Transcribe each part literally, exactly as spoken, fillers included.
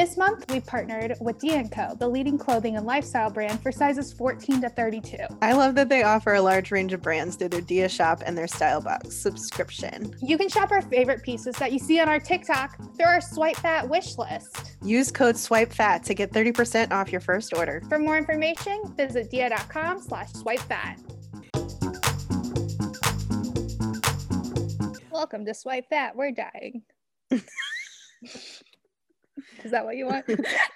This month, we partnered with D and Co, the leading clothing and lifestyle brand for sizes fourteen to thirty-two. I love that they offer a large range of brands through their Dia Shop and their Style Box subscription. You can shop our favorite pieces that you see on our TikTok through our Swipe Fat wish list. Use code Swipe Fat to get thirty percent off your first order. For more information, visit dia.com slash swipe fat. Welcome to Swipe Fat. We're dying. Is that what you want?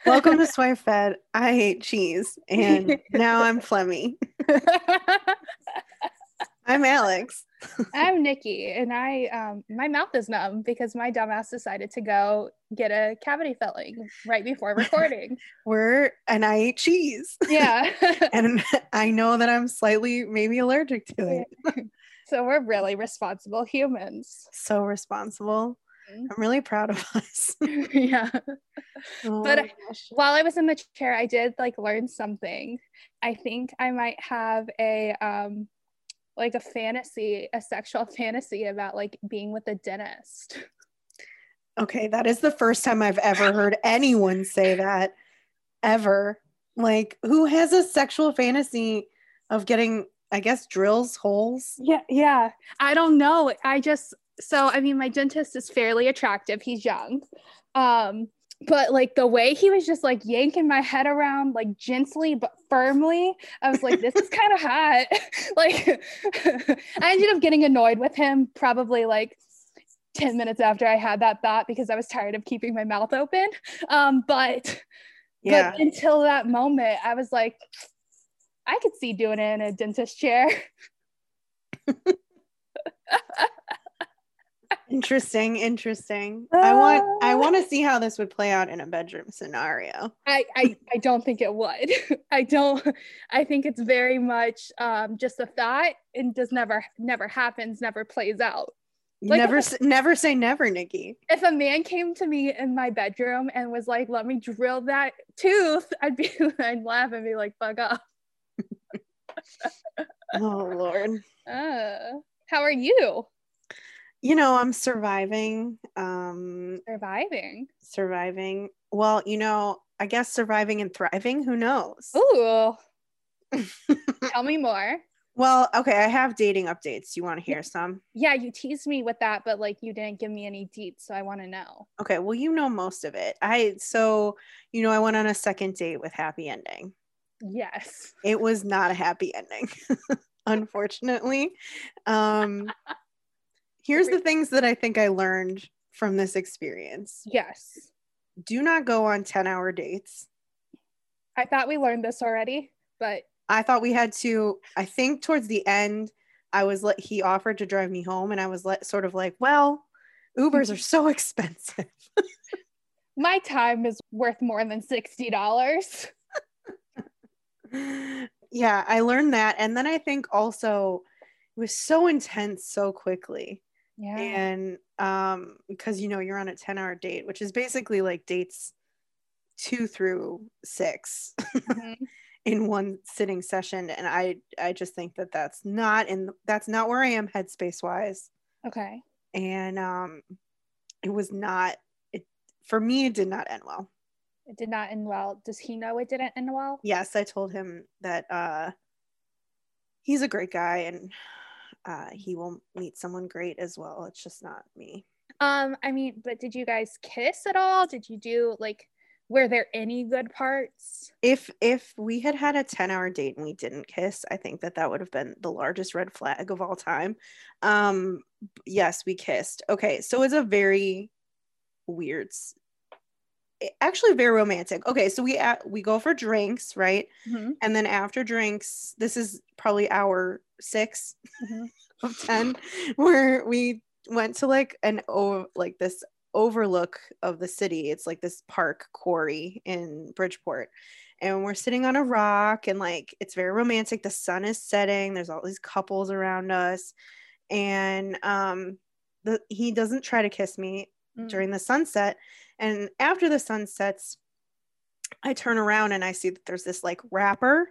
Welcome to Swipe Fat. I hate cheese and now I'm Flemmy. I'm Alex. I'm Nikki, and I um my mouth is numb because my dumbass decided to go get a cavity filling right before recording. We're and I ate cheese. Yeah. And I know that I'm slightly maybe allergic to it. So we're really responsible humans. So responsible. I'm really proud of us. Yeah. Oh, but I, while I was in the chair, I did like learn something. I think I might have a um like a fantasy, a sexual fantasy about like being with a dentist. Okay, that is the first time I've ever heard anyone say that ever. Like, who has a sexual fantasy of getting, I guess, drills, holes? Yeah, yeah. I don't know. I just So, I mean, my dentist is fairly attractive. He's young. Um, but like the way he was just like yanking my head around, like gently, but firmly, I was like, this is kind of hot. Like I ended up getting annoyed with him probably like ten minutes after I had that thought because I was tired of keeping my mouth open. Um, but, yeah. but until that moment, I was like, I could see doing it in a dentist chair. Interesting, interesting. Uh, I want I want to see how this would play out in a bedroom scenario. I, I, I don't think it would. I don't I think it's very much um, just a thought and just never never happens, never plays out. Like never if, never say never, Nikki. If a man came to me in my bedroom and was like, "Let me drill that tooth," I'd be I'd laugh and be like, "Fuck off." Oh Lord. Uh, how are you? You know, I'm surviving. Um, surviving? Surviving. Well, you know, I guess surviving and thriving. Who knows? Ooh. Tell me more. Well, okay. I have dating updates. You want to hear yeah. some? Yeah, you teased me with that, but like you didn't give me any deets, so I want to know. Okay. Well, you know most of it. I So, you know, I went on a second date with happy ending. Yes. It was not a happy ending, unfortunately. Um Here's the things that I think I learned from this experience. Yes. Do not go on ten-hour dates. I thought we learned this already, but... I thought we had to... I think towards the end, I was like, he offered to drive me home, and I was let, sort of like, well, Ubers are so expensive. My time is worth more than sixty dollars. Yeah, I learned that. And then I think also it was so intense so quickly. Yeah. And um, because, you know, you're on a ten hour date, which is basically like dates two through six mm-hmm. in one sitting session. And I, I just think that that's not in, that's not where I am headspace wise. Okay. And um, it was not, it, for me, it did not end well. It did not end well. Does he know it didn't end well? Yes. I told him that uh, he's a great guy and Uh, he will meet someone great as well. It's just not me. Um, I mean, but did you guys kiss at all? Did you do like, were there any good parts? If if we had had a ten hour date and we didn't kiss, I think that that would have been the largest red flag of all time. Um, yes, we kissed. Okay, so it's a very weird, actually very romantic. Okay, so we uh, we go for drinks, right? Mm-hmm. And then after drinks, this is probably our six mm-hmm. of ten where we went to like an oh like this overlook of the city. It's like this park quarry in Bridgeport, and we're sitting on a rock and like it's very romantic. The sun is setting, there's all these couples around us, and um the, he doesn't try to kiss me mm. during the sunset, and after the sun sets I turn around and I see that there's this like wrapper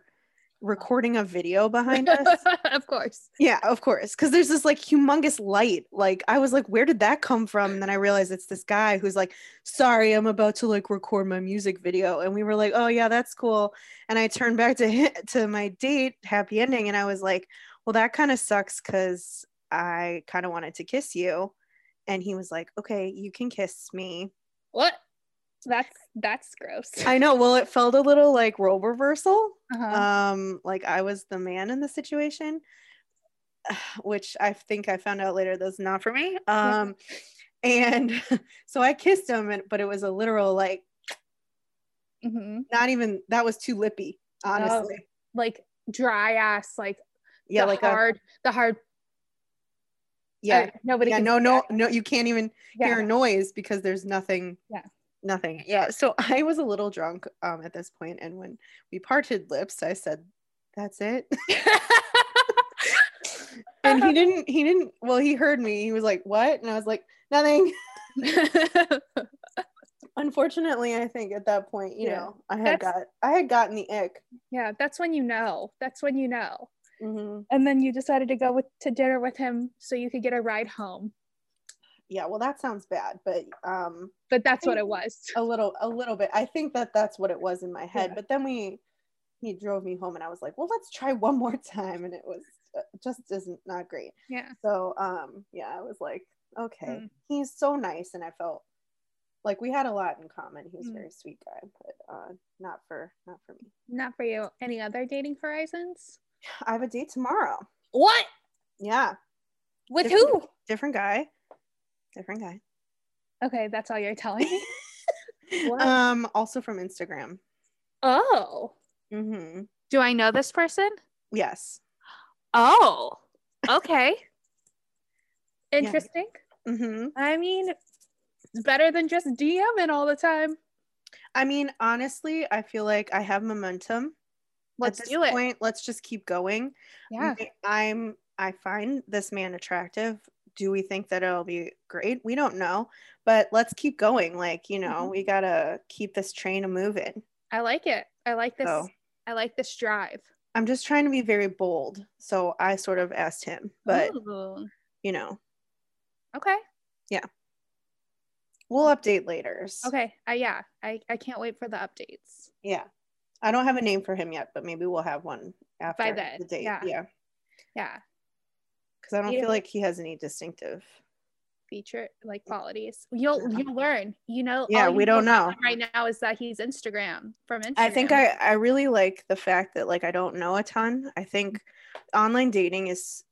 recording a video behind us. Of course. Yeah, of course. Because there's this like humongous light. Like I was like, where did that come from? And then I realized it's this guy who's like, sorry, I'm about to like record my music video. And we were like, oh yeah, that's cool. And I turned back to him, to my date, happy ending. And I was like, well, that kind of sucks because I kind of wanted to kiss you. And he was like, okay, you can kiss me. What? That's that's gross. I know. Well, it felt a little like role reversal. Uh-huh. Um, like I was the man in the situation, which I think I found out later that's not for me. Um, and so I kissed him, and, but it was a literal like, mm-hmm. not even, that was too lippy, honestly. Oh, like dry ass, like yeah, the like hard, a, the hard. Yeah, uh, nobody. Yeah, no, no, no. You can't even yeah. hear a noise because there's nothing. Yeah. Nothing. Yeah. So I was a little drunk um, at this point, and when we parted lips, I said, "That's it." And he didn't. He didn't. Well, he heard me. He was like, "What?" And I was like, "Nothing." Unfortunately, I think at that point, you yeah. know, I had that's, got, I had gotten the ick. Yeah, that's when you know. That's when you know. Mm-hmm. And then you decided to go with to dinner with him so you could get a ride home. Yeah, well, that sounds bad, but um, but that's what it was. A little, a little bit. I think that that's what it was in my head. Yeah. But then we, he drove me home, and I was like, well, let's try one more time, and it was just isn't not great. Yeah. So um, yeah, I was like, okay, mm. he's so nice, and I felt like we had a lot in common. He was mm. a very sweet guy, but uh, not for not for me. Not for you. Any other dating horizons? I have a date tomorrow. What? Yeah. With different, who? Different guy. Different guy. Okay, that's all you're telling me? um, also from Instagram. Oh. Mm-hmm. Do I know this person? Yes. Oh. Okay. Interesting. Yeah. Mm-hmm. I mean, it's better than just DMing all the time. I mean, honestly, I feel like I have momentum. Let's At this do it. Point, let's just keep going. Yeah. I'm. I find this man attractive. Do we think that it'll be great? We don't know, but let's keep going. Like, you know, mm-hmm. we got to keep this train moving. I like it. I like this. So, I like this drive. I'm just trying to be very bold. So I sort of asked him, but Ooh. you know. Okay. Yeah. We'll update later. Okay. Uh, yeah. I, I can't wait for the updates. Yeah. I don't have a name for him yet, but maybe we'll have one after By then. the date. Yeah. Yeah. yeah. Because I don't feel like he has any distinctive feature like qualities. You'll you'll learn. You know. Yeah, we don't know right now is that he's Instagram from Instagram. I think I I really like the fact that like I don't know a ton. I think online dating is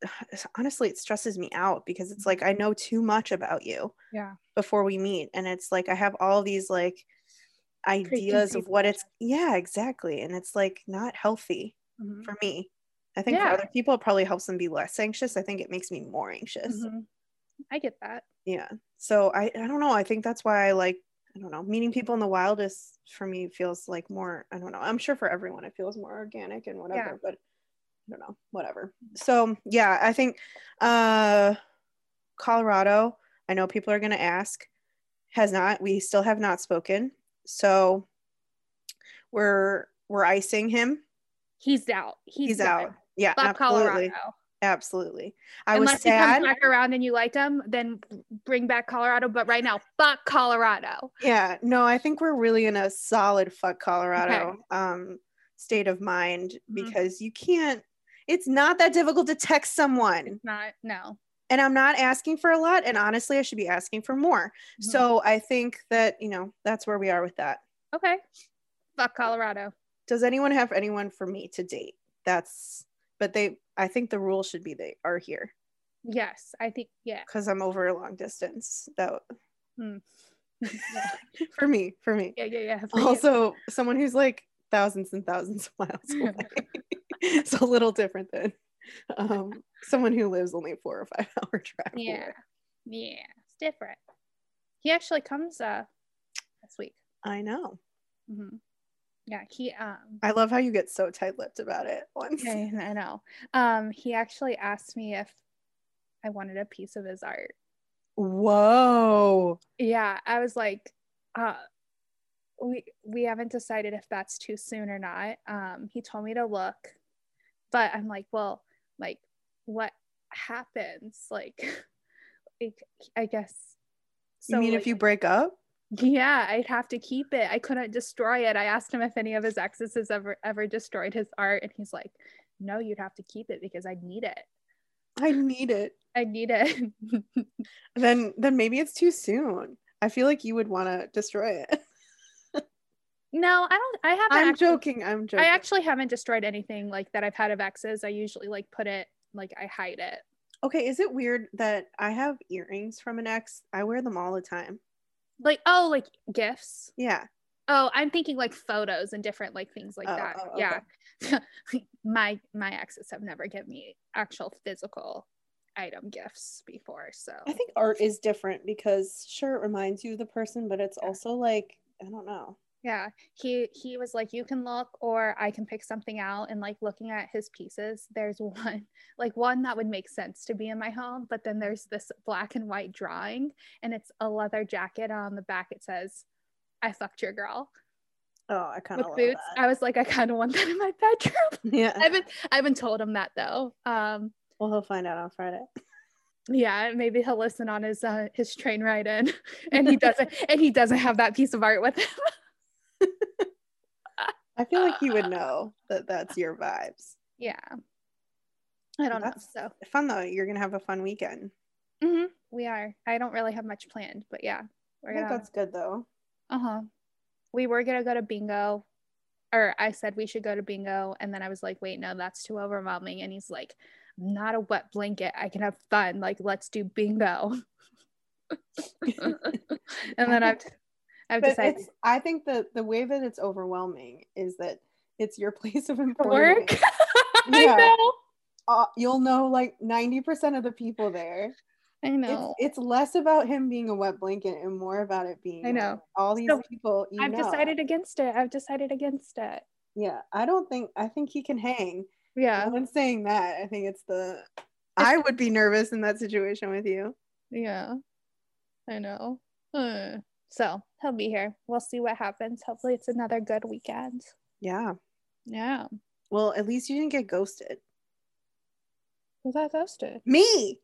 honestly it stresses me out because it's like I know too much about you. Yeah. Before we meet, and it's like I have all these like ideas of what it's. Yeah, exactly, and it's like not healthy mm-hmm. for me. I think yeah. for other people, it probably helps them be less anxious. I think it makes me more anxious. Mm-hmm. I get that. Yeah. So I, I don't know. I think that's why I like, I don't know, meeting people in the wild is, for me, feels like more, I don't know. I'm sure for everyone, it feels more organic and whatever, yeah. but I don't know, whatever. So yeah, I think uh, Colorado, I know people are going to ask, has not, we still have not spoken. So we're, we're icing him. He's out. He's, He's out. out. Yeah, Bob absolutely. Colorado. Absolutely. I Unless was sad. Unless he comes back around and you liked him, then bring back Colorado. But right now, fuck Colorado. Yeah. No, I think we're really in a solid fuck Colorado okay. um, state of mind because mm-hmm. you can't. It's not that difficult to text someone. It's not. No. And I'm not asking for a lot. And honestly, I should be asking for more. Mm-hmm. So I think that, you know, that's where we are with that. Okay. Fuck Colorado. Does anyone have anyone for me to date? That's, but they, I think the rule should be they are here. Yes, I think, yeah. Because I'm over a long distance. That hmm. yeah. For me, for me. Yeah, yeah, yeah. Also, you. someone who's like thousands and thousands of miles away. It's a little different than um, someone who lives only four or five hour drive. Yeah, away. yeah, it's different. He actually comes uh, this week. I know. Mm-hmm. Yeah, he um I love how you get so tight-lipped about it once. I, I know. Um he actually asked me if I wanted a piece of his art. Whoa. Yeah, I was like uh we we haven't decided if that's too soon or not. Um he told me to look But I'm like, well, like, what happens? Like, like I guess. So, you mean like, if you break up? Yeah, I'd have to keep it. I couldn't destroy it. I asked him if any of his exes has ever ever destroyed his art, and he's like, no, you'd have to keep it because I need it. I need it. I need it. Then then maybe it's too soon. I feel like you would want to destroy it. No, I don't. I haven't. I'm actually, joking. I'm joking. I actually haven't destroyed anything like that I've had of exes. I usually like put it, like I hide it. Okay. Is it weird that I have earrings from an ex? I wear them all the time. Like, oh, like gifts? Yeah. Oh, I'm thinking like photos and different like things like oh, that. Oh, okay. Yeah. my my exes have never given me actual physical item gifts before. So I think art is different because sure it reminds you of the person, but it's yeah. also like, I don't know. Yeah, he he was like, you can look or I can pick something out. And like looking at his pieces, there's one like one that would make sense to be in my home, but then there's this black and white drawing and it's a leather jacket. On the back it says, I fucked your girl. Oh, I kind of love boots. That. I was like, I kind of want that in my bedroom. Yeah, I haven't I haven't told him that though. Um, well, he'll find out on Friday. Yeah, maybe he'll listen on his uh, his train ride in, and he doesn't and he doesn't have that piece of art with him. I feel like you would know that that's your vibes. Yeah. I don't that's know. So fun though. You're going to have a fun weekend. Mm-hmm. We are. I don't really have much planned, but yeah. We're I think gonna... that's good though. Uh-huh. We were going to go to bingo, or I said we should go to bingo. And then I was like, wait, no, that's too overwhelming. And he's like, I'm not a wet blanket. I can have fun. Like, let's do bingo. And then I've I've decided. It's, I think that the way that it's overwhelming is that it's your place of employment. Work? I yeah. know. Uh, you'll know like ninety percent of the people there. I know. It's, it's less about him being a wet blanket and more about it being I know. Like, all these so people. You I've know. decided against it. I've decided against it. Yeah. I don't think, I think he can hang. Yeah. No one's saying that. I think it's the, I would be nervous in that situation with you. Yeah. I know. Uh. So he'll be here. We'll see what happens. Hopefully it's another good weekend. Yeah. Yeah. Well, at least you didn't get ghosted. Who got ghosted? Me.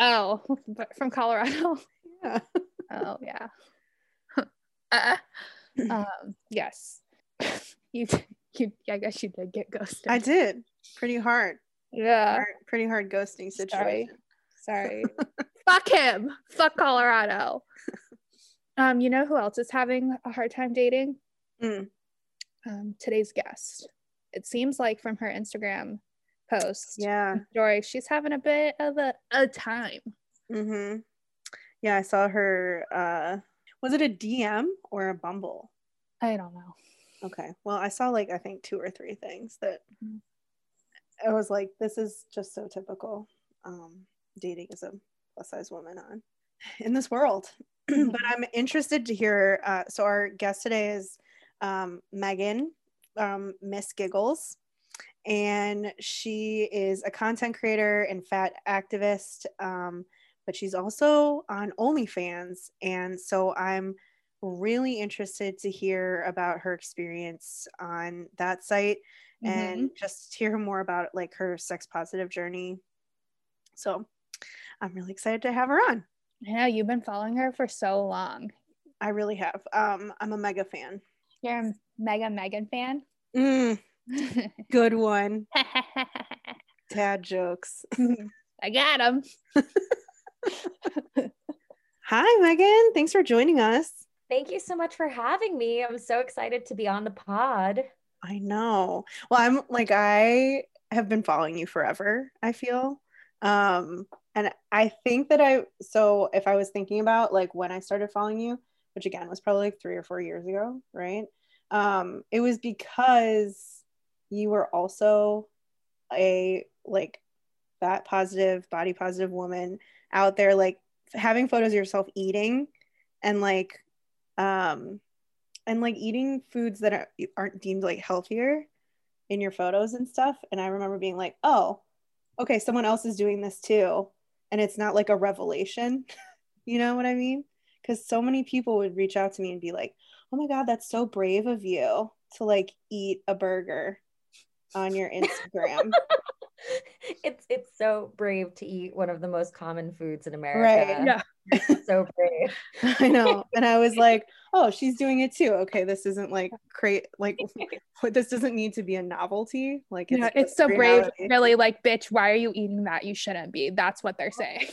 Oh, but from Colorado. Yeah. Oh, yeah. uh, um, yes. You, you, I guess you did get ghosted. I did. Pretty hard. Yeah. Hard, pretty hard ghosting situation. Sorry. Sorry. Fuck him. Fuck Colorado. Um, you know who else is having a hard time dating? Mm. Um, today's guest. It seems like from her Instagram post, yeah, story, she's having a bit of a, a time. Mm-hmm. Yeah, I saw her. Uh, was it a D M or a Bumble? I don't know. Okay. Well, I saw like I think two or three things that mm-hmm. I was like, this is just so typical. Um, dating as a plus size woman on in this world. But I'm interested to hear, uh, so our guest today is um, Megan, um, Miss Giggles, and she is a content creator and fat activist, um, but she's also on OnlyFans, and so I'm really interested to hear about her experience on that site, mm-hmm. and just hear more about like her sex positive journey, so I'm really excited to have her on. I know, you've been following her for so long. I really have. Um, I'm a mega fan. You're a mega Megan fan? Mm, good one. Dad jokes. I got him. Hi, Megan. Thanks for joining us. Thank you so much for having me. I'm so excited to be on the pod. I know. Well, I'm like, I have been following you forever, I feel. Um, and I think that I, so if I was thinking about like when I started following you, which again was probably like three or four years ago, right? Um, it was because you were also a like fat positive, body positive woman out there, like having photos of yourself eating and like, um, and like eating foods that are, aren't deemed like healthier in your photos and stuff. And I remember being like, oh, okay, someone else is doing this too. And it's not like a revelation. You know what I mean? Because so many people would reach out to me and be like, oh my God, that's so brave of you to like eat a burger on your Instagram. It's it's so brave to eat one of the most common foods in America. Right. Yeah. It's so brave. I know. And I was like, oh, she's doing it too. Okay, this isn't like cra- like this doesn't need to be a novelty. Like it's, yeah, it's so brave. Really, like, bitch, why are you eating that? You shouldn't be. That's what they're saying.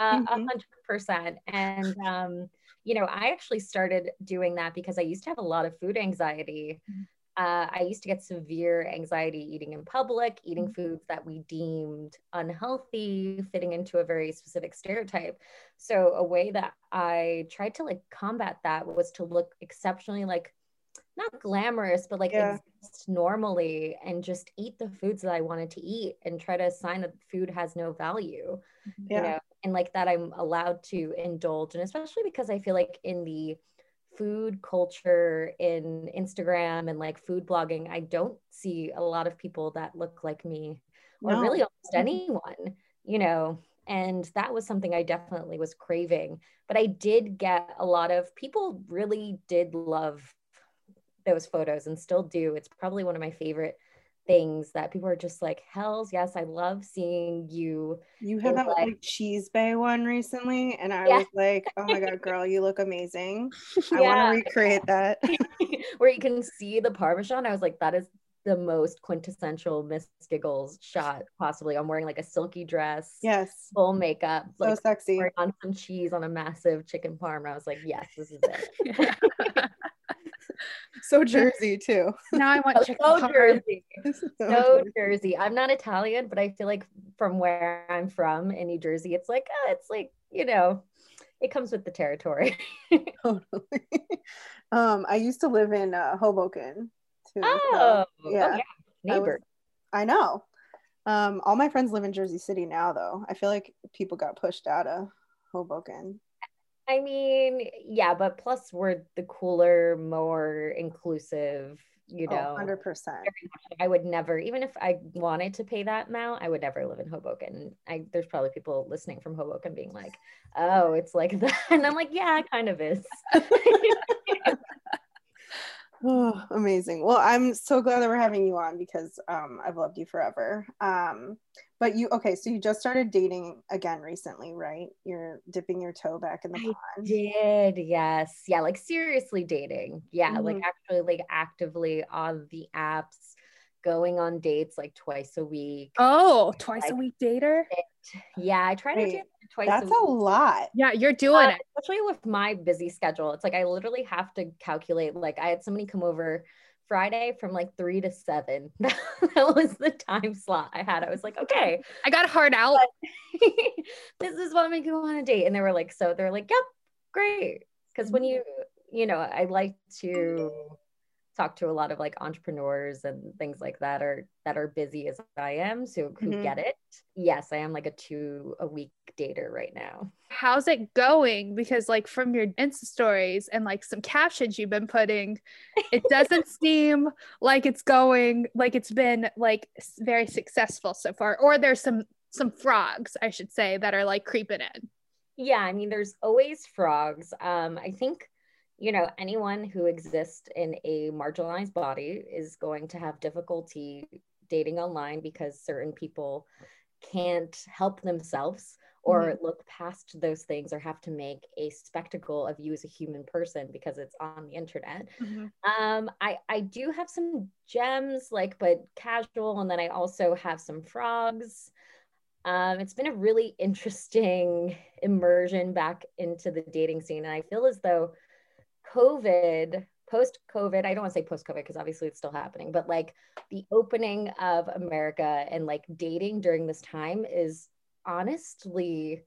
A hundred percent. And um, you know, I actually started doing that because I used to have a lot of food anxiety. Mm-hmm. Uh, I used to get severe anxiety eating in public, eating foods that we deemed unhealthy, fitting into a very specific stereotype. So a way that I tried to like combat that was to look exceptionally like, not glamorous, but like yeah. exist normally and just eat the foods that I wanted to eat and try to assign that food has no value, yeah. you know, and like that I'm allowed to indulge. And especially because I feel like in the food culture in Instagram and like food blogging, I don't see a lot of people that look like me or no. really almost anyone, you know, and that was something I definitely was craving. But I did get a lot of people really did love those photos and still do. It's probably one of my favorite things that people are just like, hells yes, I love seeing you. You had that like, like cheese bay one recently and I yeah. was like, oh my god, girl, you look amazing. I yeah. want to recreate that. Where you can see the Parmesan. I was like, that is the most quintessential Miss Giggles shot possibly. I'm wearing like a silky dress, yes, full makeup, so like, sexy, on some cheese on a massive chicken parm. I was like, yes, this is it. So Jersey too. Now I want chicken so Jersey. So, so Jersey. I'm not Italian, but I feel like from where I'm from in New Jersey, it's like, oh, it's like, you know, it comes with the territory. Totally. Um, I used to live in uh, Hoboken too. Oh, so, yeah. Oh yeah. Neighbor. I, was, I know. Um, all my friends live in Jersey City now though. I feel like people got pushed out of Hoboken. I mean, yeah, but plus we're the cooler, more inclusive, you know. Oh, one hundred percent. I would never, even if I wanted to pay that amount, I would never live in Hoboken. I, there's probably people listening from Hoboken being like, oh, it's like that. And I'm like, yeah, it kind of is. Oh, amazing. Well, I'm so glad that we're having you on because um, I've loved you forever. Um, but you, okay, so you just started dating again recently, right? You're dipping your toe back in the pond. I did, yes. Yeah, like seriously dating. Yeah, mm-hmm. like actually like actively on the apps, going on dates like twice a week. Oh, twice like, a week dater? It. Yeah, I try Wait, to do it twice a week. That's a lot. Yeah, you're doing uh, it. Especially with my busy schedule. It's like I literally have to calculate, like I had somebody come over Friday from like three to seven. That was the time slot I had. I was like, okay, I got hard out. This is what makes me want to date. And they were like, so they're like, yep, great. Because when you, you know, I like to talk to a lot of like entrepreneurs and things like that are that are busy as I am. So who mm-hmm. get it? Yes, I am like a two a week dater right now. How's it going? Because like from your Insta stories and like some captions you've been putting, it doesn't seem like it's going like it's been like very successful so far. Or there's some some frogs, I should say, that are like creeping in. Yeah, I mean, there's always frogs. Um, I think, you know, anyone who exists in a marginalized body is going to have difficulty dating online because certain people can't help themselves or mm-hmm. look past those things or have to make a spectacle of you as a human person because it's on the internet. Mm-hmm. Um, I, I do have some gems, like, but casual. And then I also have some frogs. Um, it's been a really interesting immersion back into the dating scene. And I feel as though COVID, post-COVID, I don't want to say post-COVID because obviously it's still happening, but like the opening of America and like dating during this time is honestly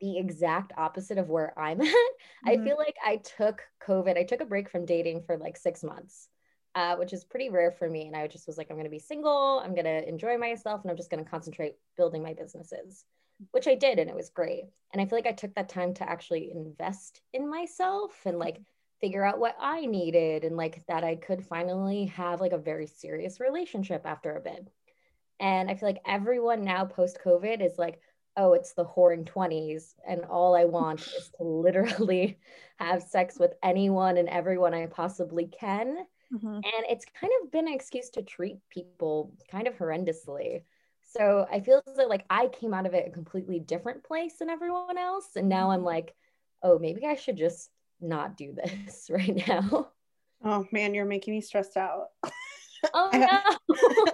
the exact opposite of where I'm at. Mm-hmm. I feel like I took COVID, I took a break from dating for like six months, uh, which is pretty rare for me. And I just was like, I'm going to be single, I'm going to enjoy myself, and I'm just going to concentrate building my businesses, which I did. And it was great. And I feel like I took that time to actually invest in myself and like figure out what I needed and like that I could finally have like a very serious relationship after a bit. And I feel like everyone now post COVID is like, oh, it's the whoring twenties and all I want is to literally have sex with anyone and everyone I possibly can. Mm-hmm. And it's kind of been an excuse to treat people kind of horrendously. So I feel as though like I came out of it a completely different place than everyone else. And now I'm like, oh, maybe I should just not do this right now. Oh man, you're making me stressed out. Oh no.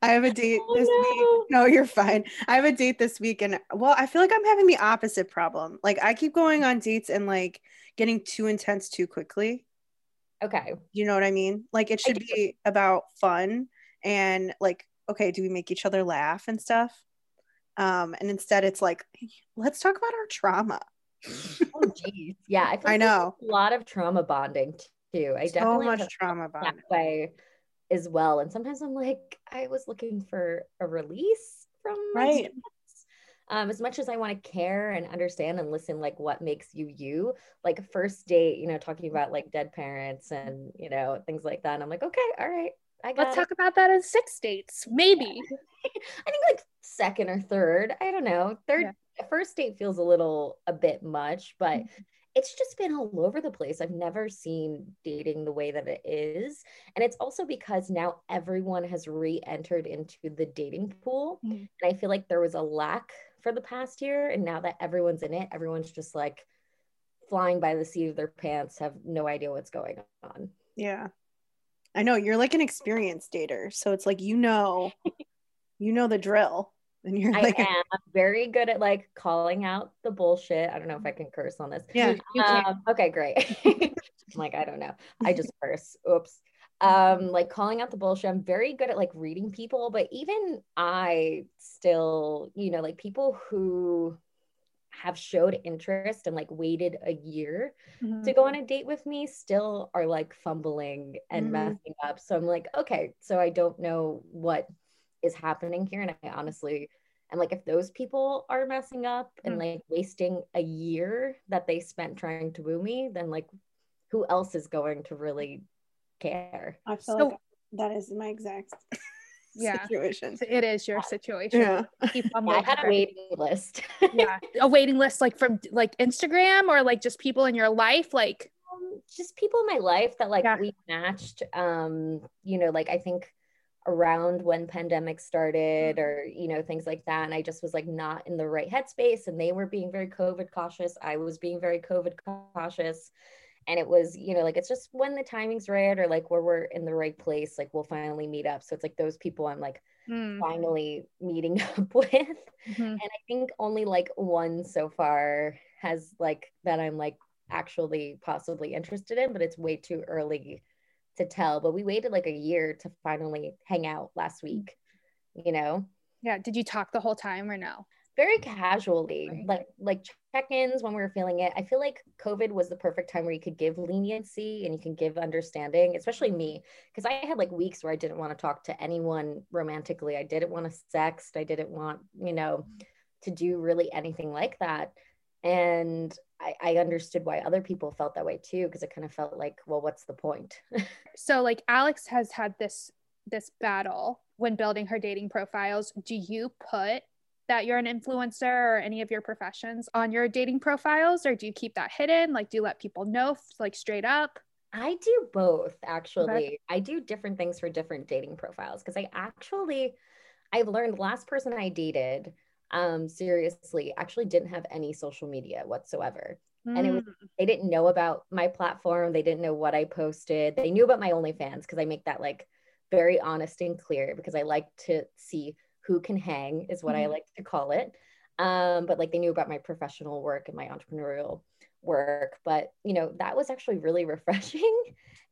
I have a date oh, this no. week. No, you're fine. I have a date this week. And well, I feel like I'm having the opposite problem. Like I keep going on dates and like getting too intense too quickly. Okay. You know what I mean? Like it should be about fun and like, okay, do we make each other laugh and stuff? Um, and instead it's like, let's talk about our trauma. Oh geez. Yeah. I, feel like I know a lot of trauma bonding too. I so definitely much trauma bonding. That way as well. And sometimes I'm like, I was looking for a release from right. Um, as much as I want to care and understand and listen, like what makes you, you like first date, you know, talking about like dead parents and, you know, things like that. And I'm like, okay, all right. I got Let's it. talk about that in six dates. Maybe. Yeah. I think like second or third, I don't know. Third, yeah. First date feels a little, a bit much, but mm-hmm. it's just been all over the place. I've never seen dating the way that it is. And it's also because now everyone has re-entered into the dating pool. Mm-hmm. And I feel like there was a lack for the past year. And now that everyone's in it, everyone's just like flying by the seat of their pants, have no idea what's going on. Yeah. I know you're like an experienced dater. So it's like, you know, you know the drill. And you're like, I am very good at like calling out the bullshit. I don't know if I can curse on this. Yeah. Um, okay, great. Like, I don't know. I just curse. Oops. Um, like calling out the bullshit. I'm very good at like reading people, but even I still, you know, like people who have showed interest and like waited a year mm-hmm. to go on a date with me still are like fumbling and mm-hmm. messing up. So I'm like, okay, so I don't know what is happening here. And I honestly am like, if those people are messing up mm-hmm. and like wasting a year that they spent trying to woo me, then like who else is going to really care? I feel so, like that is my exact yeah, situation. It is your situation. Yeah. Keep on yeah, I had a waiting list. Yeah. A waiting list like from like Instagram or like just people in your life, like um, just people in my life that like yeah. we matched. Um, you know, like I think around when pandemic started or, you know, things like that. And I just was like not in the right headspace and they were being very COVID cautious. I was being very COVID cautious. And it was, you know, like, it's just when the timing's right or like where we're in the right place, like we'll finally meet up. So it's like those people I'm like mm. finally meeting up with. Mm-hmm. And I think only like one so far has like that I'm like actually possibly interested in, but it's way too early to tell. But we waited like a year to finally hang out last week, you know? Yeah. Did you talk the whole time or no? Very casually, like like check-ins when we were feeling it. I feel like COVID was the perfect time where you could give leniency and you can give understanding, especially me, because I had like weeks where I didn't want to talk to anyone romantically. I didn't want to sext. I didn't want, you know, to do really anything like that. And I, I understood why other people felt that way too, because it kind of felt like, well, what's the point? So like Alex has had this this battle when building her dating profiles. Do you put that you're an influencer or any of your professions on your dating profiles, or do you keep that hidden? Like, do you let people know like straight up? I do both actually. Okay. I do different things for different dating profiles because I actually, I've learned the last person I dated um, seriously actually didn't have any social media whatsoever. Mm. And it was, they didn't know about my platform. They didn't know what I posted. They knew about my OnlyFans because I make that like very honest and clear because I like to see who can hang is what mm-hmm. I like to call it. Um, but like they knew about my professional work and my entrepreneurial work, but you know, that was actually really refreshing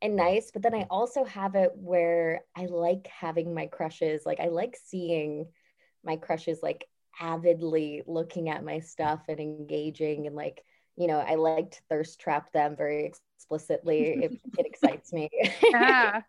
and nice. But then I also have it where I like having my crushes. Like I like seeing my crushes, like avidly looking at my stuff and engaging. And like, you know, I like to thirst trap them very explicitly. it, it excites me. Yeah.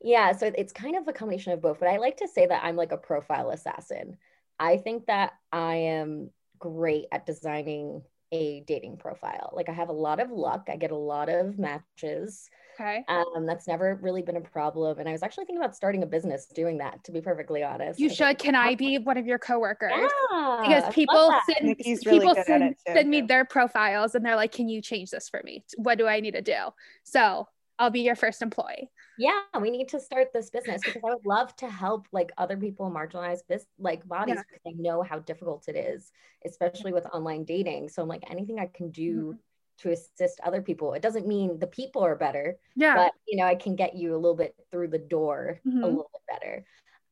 Yeah, so it's kind of a combination of both, but I like to say that I'm like a profile assassin. I think that I am great at designing a dating profile. Like I have a lot of luck. I get a lot of matches. Okay. Um, that's never really been a problem. And I was actually thinking about starting a business doing that, to be perfectly honest. You I should. Can I be one of your coworkers? Yeah, because people send, people really send, too, send me their profiles and they're like, can you change this for me? What do I need to do? So I'll be your first employee. Yeah, we need to start this business because I would love to help like other people marginalize this like bodies yeah. because I know how difficult it is, especially with online dating. So I'm like, anything I can do mm-hmm. to assist other people. It doesn't mean the people are better, yeah. but you know, I can get you a little bit through the door mm-hmm. a little bit better.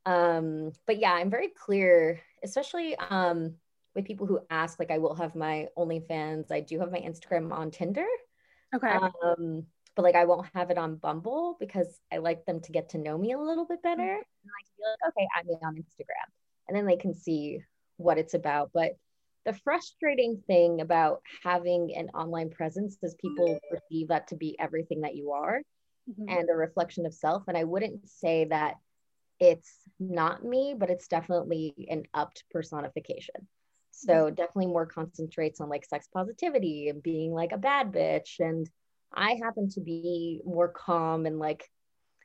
Um, but yeah, I'm very clear, especially um, with people who ask, like I will have my OnlyFans. I do have my Instagram on Tinder. Okay. Um, but like, I won't have it on Bumble because I like them to get to know me a little bit better. And I can be like, okay, add me on Instagram. And then they can see what it's about. But the frustrating thing about having an online presence is people perceive that to be everything that you are mm-hmm. and a reflection of self. And I wouldn't say that it's not me, but it's definitely an upped personification. So mm-hmm. definitely more concentrates on like sex positivity and being like a bad bitch. And I happen to be more calm and like,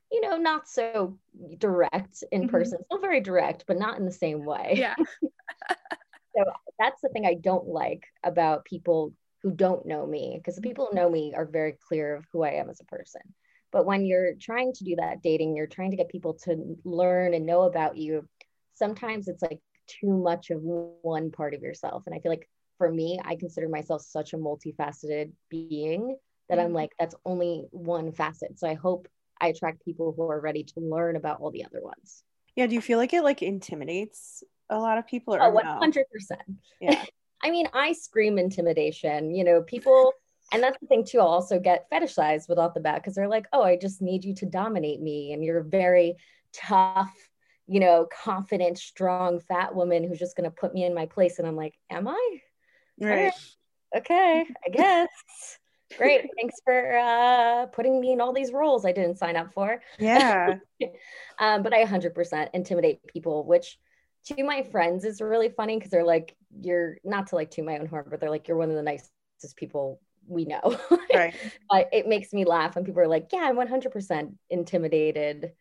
you know, not so direct in mm-hmm. person, still very direct, but not in the same way. Yeah. So that's the thing I don't like about people who don't know me, because the people who know me are very clear of who I am as a person. But when you're trying to do that dating, you're trying to get people to learn and know about you. Sometimes it's like too much of one part of yourself. And I feel like for me, I consider myself such a multifaceted being that I'm like, that's only one facet. So I hope I attract people who are ready to learn about all the other ones. Yeah. Do you feel like it like intimidates a lot of people? Or oh, one hundred percent. No? Yeah. I mean, I scream intimidation, you know, people, and that's the thing too, I'll also get fetishized with off the bat because they're like, oh, I just need you to dominate me. And you're a very tough, you know, confident, strong, fat woman who's just going to put me in my place. And I'm like, am I? Right. Right. Okay, I guess. Great. Thanks for uh, putting me in all these roles I didn't sign up for. Yeah. um, but I one hundred percent intimidate people, which to my friends is really funny because they're like, you're not to like toot my own horn, but they're like, you're one of the nicest people we know. Right. But it makes me laugh when people are like, yeah, I'm one hundred percent intimidated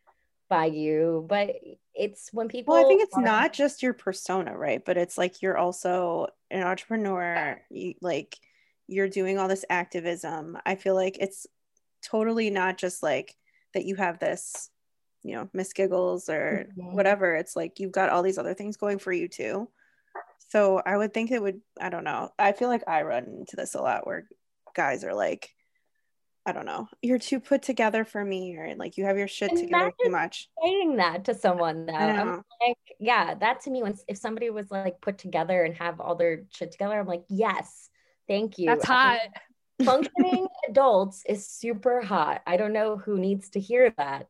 by you. But it's when people. Well, I think it's are- not just your persona, right? But it's like, you're also an entrepreneur. Yeah. You, like, you're doing all this activism. I feel like it's totally not just like that you have this, you know, Miss Giggles or mm-hmm. whatever. It's like, you've got all these other things going for you too. So I would think it would, I don't know. I feel like I run into this a lot where guys are like, I don't know, you're too put together for me, or like you have your shit Imagine together too much. Saying that to someone though. I'm like, yeah, that to me, when if somebody was like put together and have all their shit together, I'm like, yes. Thank you. That's hot. Functioning adults is super hot. I don't know who needs to hear that,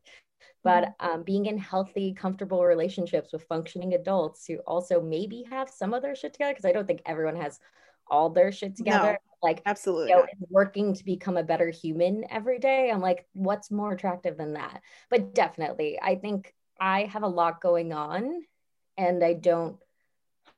but um, being in healthy, comfortable relationships with functioning adults who also maybe have some of their shit together, because I don't think everyone has all their shit together. No, like absolutely, you know, working to become a better human every day. I'm like, what's more attractive than that? But definitely, I think I have a lot going on, and I don't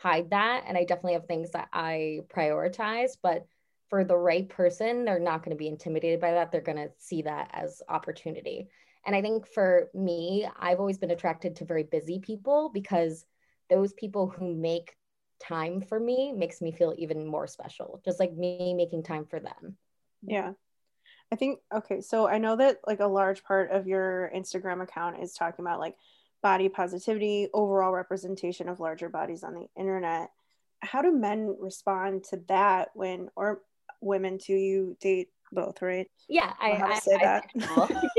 hide that, and I definitely have things that I prioritize, but for the right person, they're not going to be intimidated by that. They're going to see that as opportunity. And I think for me, I've always been attracted to very busy people because those people who make time for me makes me feel even more special, just like me making time for them. Yeah. I think, okay, so I know that like a large part of your Instagram account is talking about like body positivity, overall representation of larger bodies on the internet. How do men respond to that when, or women too? You date both, right? Yeah, I, I, I say I, that. I,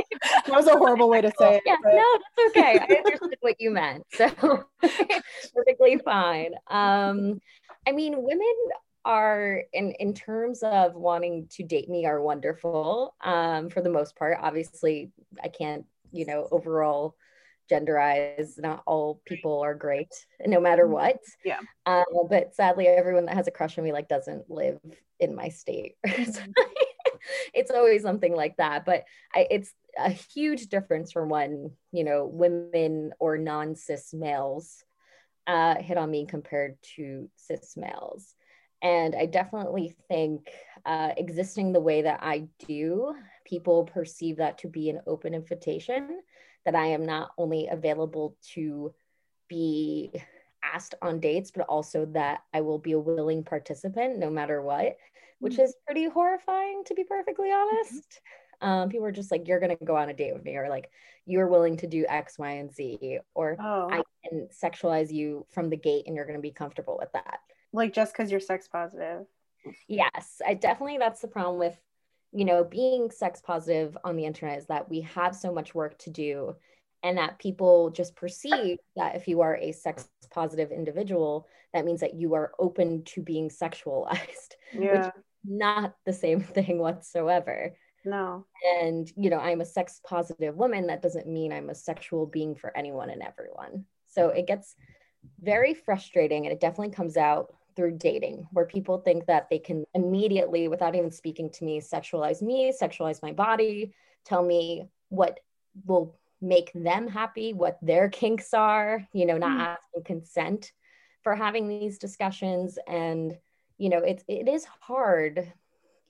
that was a horrible way to say it. Yeah, but. No, that's okay. I understood what you meant, so perfectly fine. Um, I mean, women are in in terms of wanting to date me are wonderful um, for the most part. Obviously, I can't, you know, overall. Genderize, not all people are great no matter what. Yeah. Um, but sadly, everyone that has a crush on me like doesn't live in my state. It's always something like that. But I, it's a huge difference from when, you know, women or non-cis males uh, hit on me compared to cis males. And I definitely think uh, existing the way that I do, people perceive that to be an open invitation, that I am not only available to be asked on dates, but also that I will be a willing participant no matter what, which is pretty horrifying, to be perfectly honest. Um, people are just like, you're going to go on a date with me, or like, you're willing to do X, Y, and Z, or oh. I can sexualize you from the gate and you're going to be comfortable with that. Like, just because you're sex positive. Yes, I definitely, that's the problem with, you know, being sex positive on the internet, is that we have so much work to do, and that people just perceive that if you are a sex positive individual, that means that you are open to being sexualized, yeah. which is not the same thing whatsoever. No. And, you know, I'm a sex positive woman. That doesn't mean I'm a sexual being for anyone and everyone. So it gets very frustrating, and it definitely comes out through dating, where people think that they can immediately, without even speaking to me, sexualize me, sexualize my body, tell me what will make them happy, what their kinks are, you know, not mm. asking consent for having these discussions. And, you know, it's, it is hard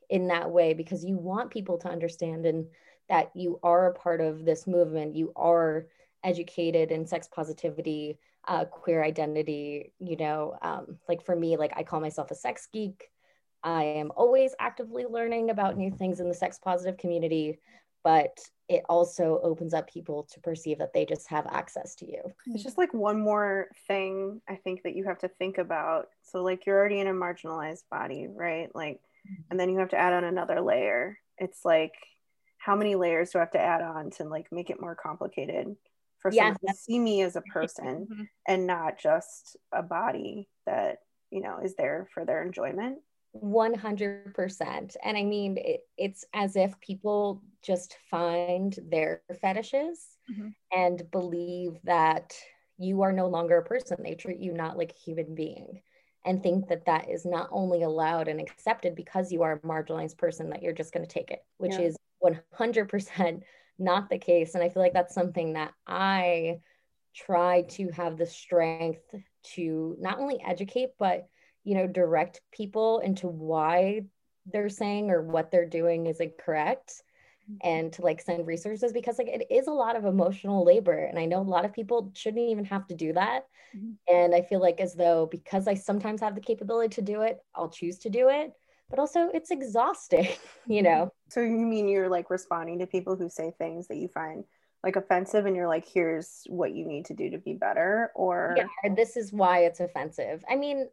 in that way, because you want people to understand and that you are a part of this movement, you are educated in sex positivity, uh, queer identity, you know, um, like for me, like I call myself a sex geek. I am always actively learning about new things in the sex positive community, but it also opens up people to perceive that they just have access to you. It's just like one more thing I think that you have to think about. So like, you're already in a marginalized body, right? Like, and then you have to add on another layer. It's like, how many layers do I have to add on to like make it more complicated for yeah. someone to see me as a person mm-hmm. and not just a body that, you know, is there for their enjoyment? one hundred percent. And I mean, it, it's as if people just find their fetishes mm-hmm. and believe that you are no longer a person. They treat you not like a human being, and think that that is not only allowed and accepted because you are a marginalized person, that you're just going to take it, which yeah. is one hundred percent not the case. And I feel like that's something that I try to have the strength to not only educate, but, you know, direct people into why they're saying or what they're doing is incorrect, mm-hmm. and to like send resources, because like it is a lot of emotional labor, and I know a lot of people shouldn't even have to do that, mm-hmm. and I feel like as though, because I sometimes have the capability to do it, I'll choose to do it, but also it's exhausting, you know. So you mean you're like responding to people who say things that you find like offensive, and you're like, here's what you need to do to be better, or yeah, this is why it's offensive. I mean,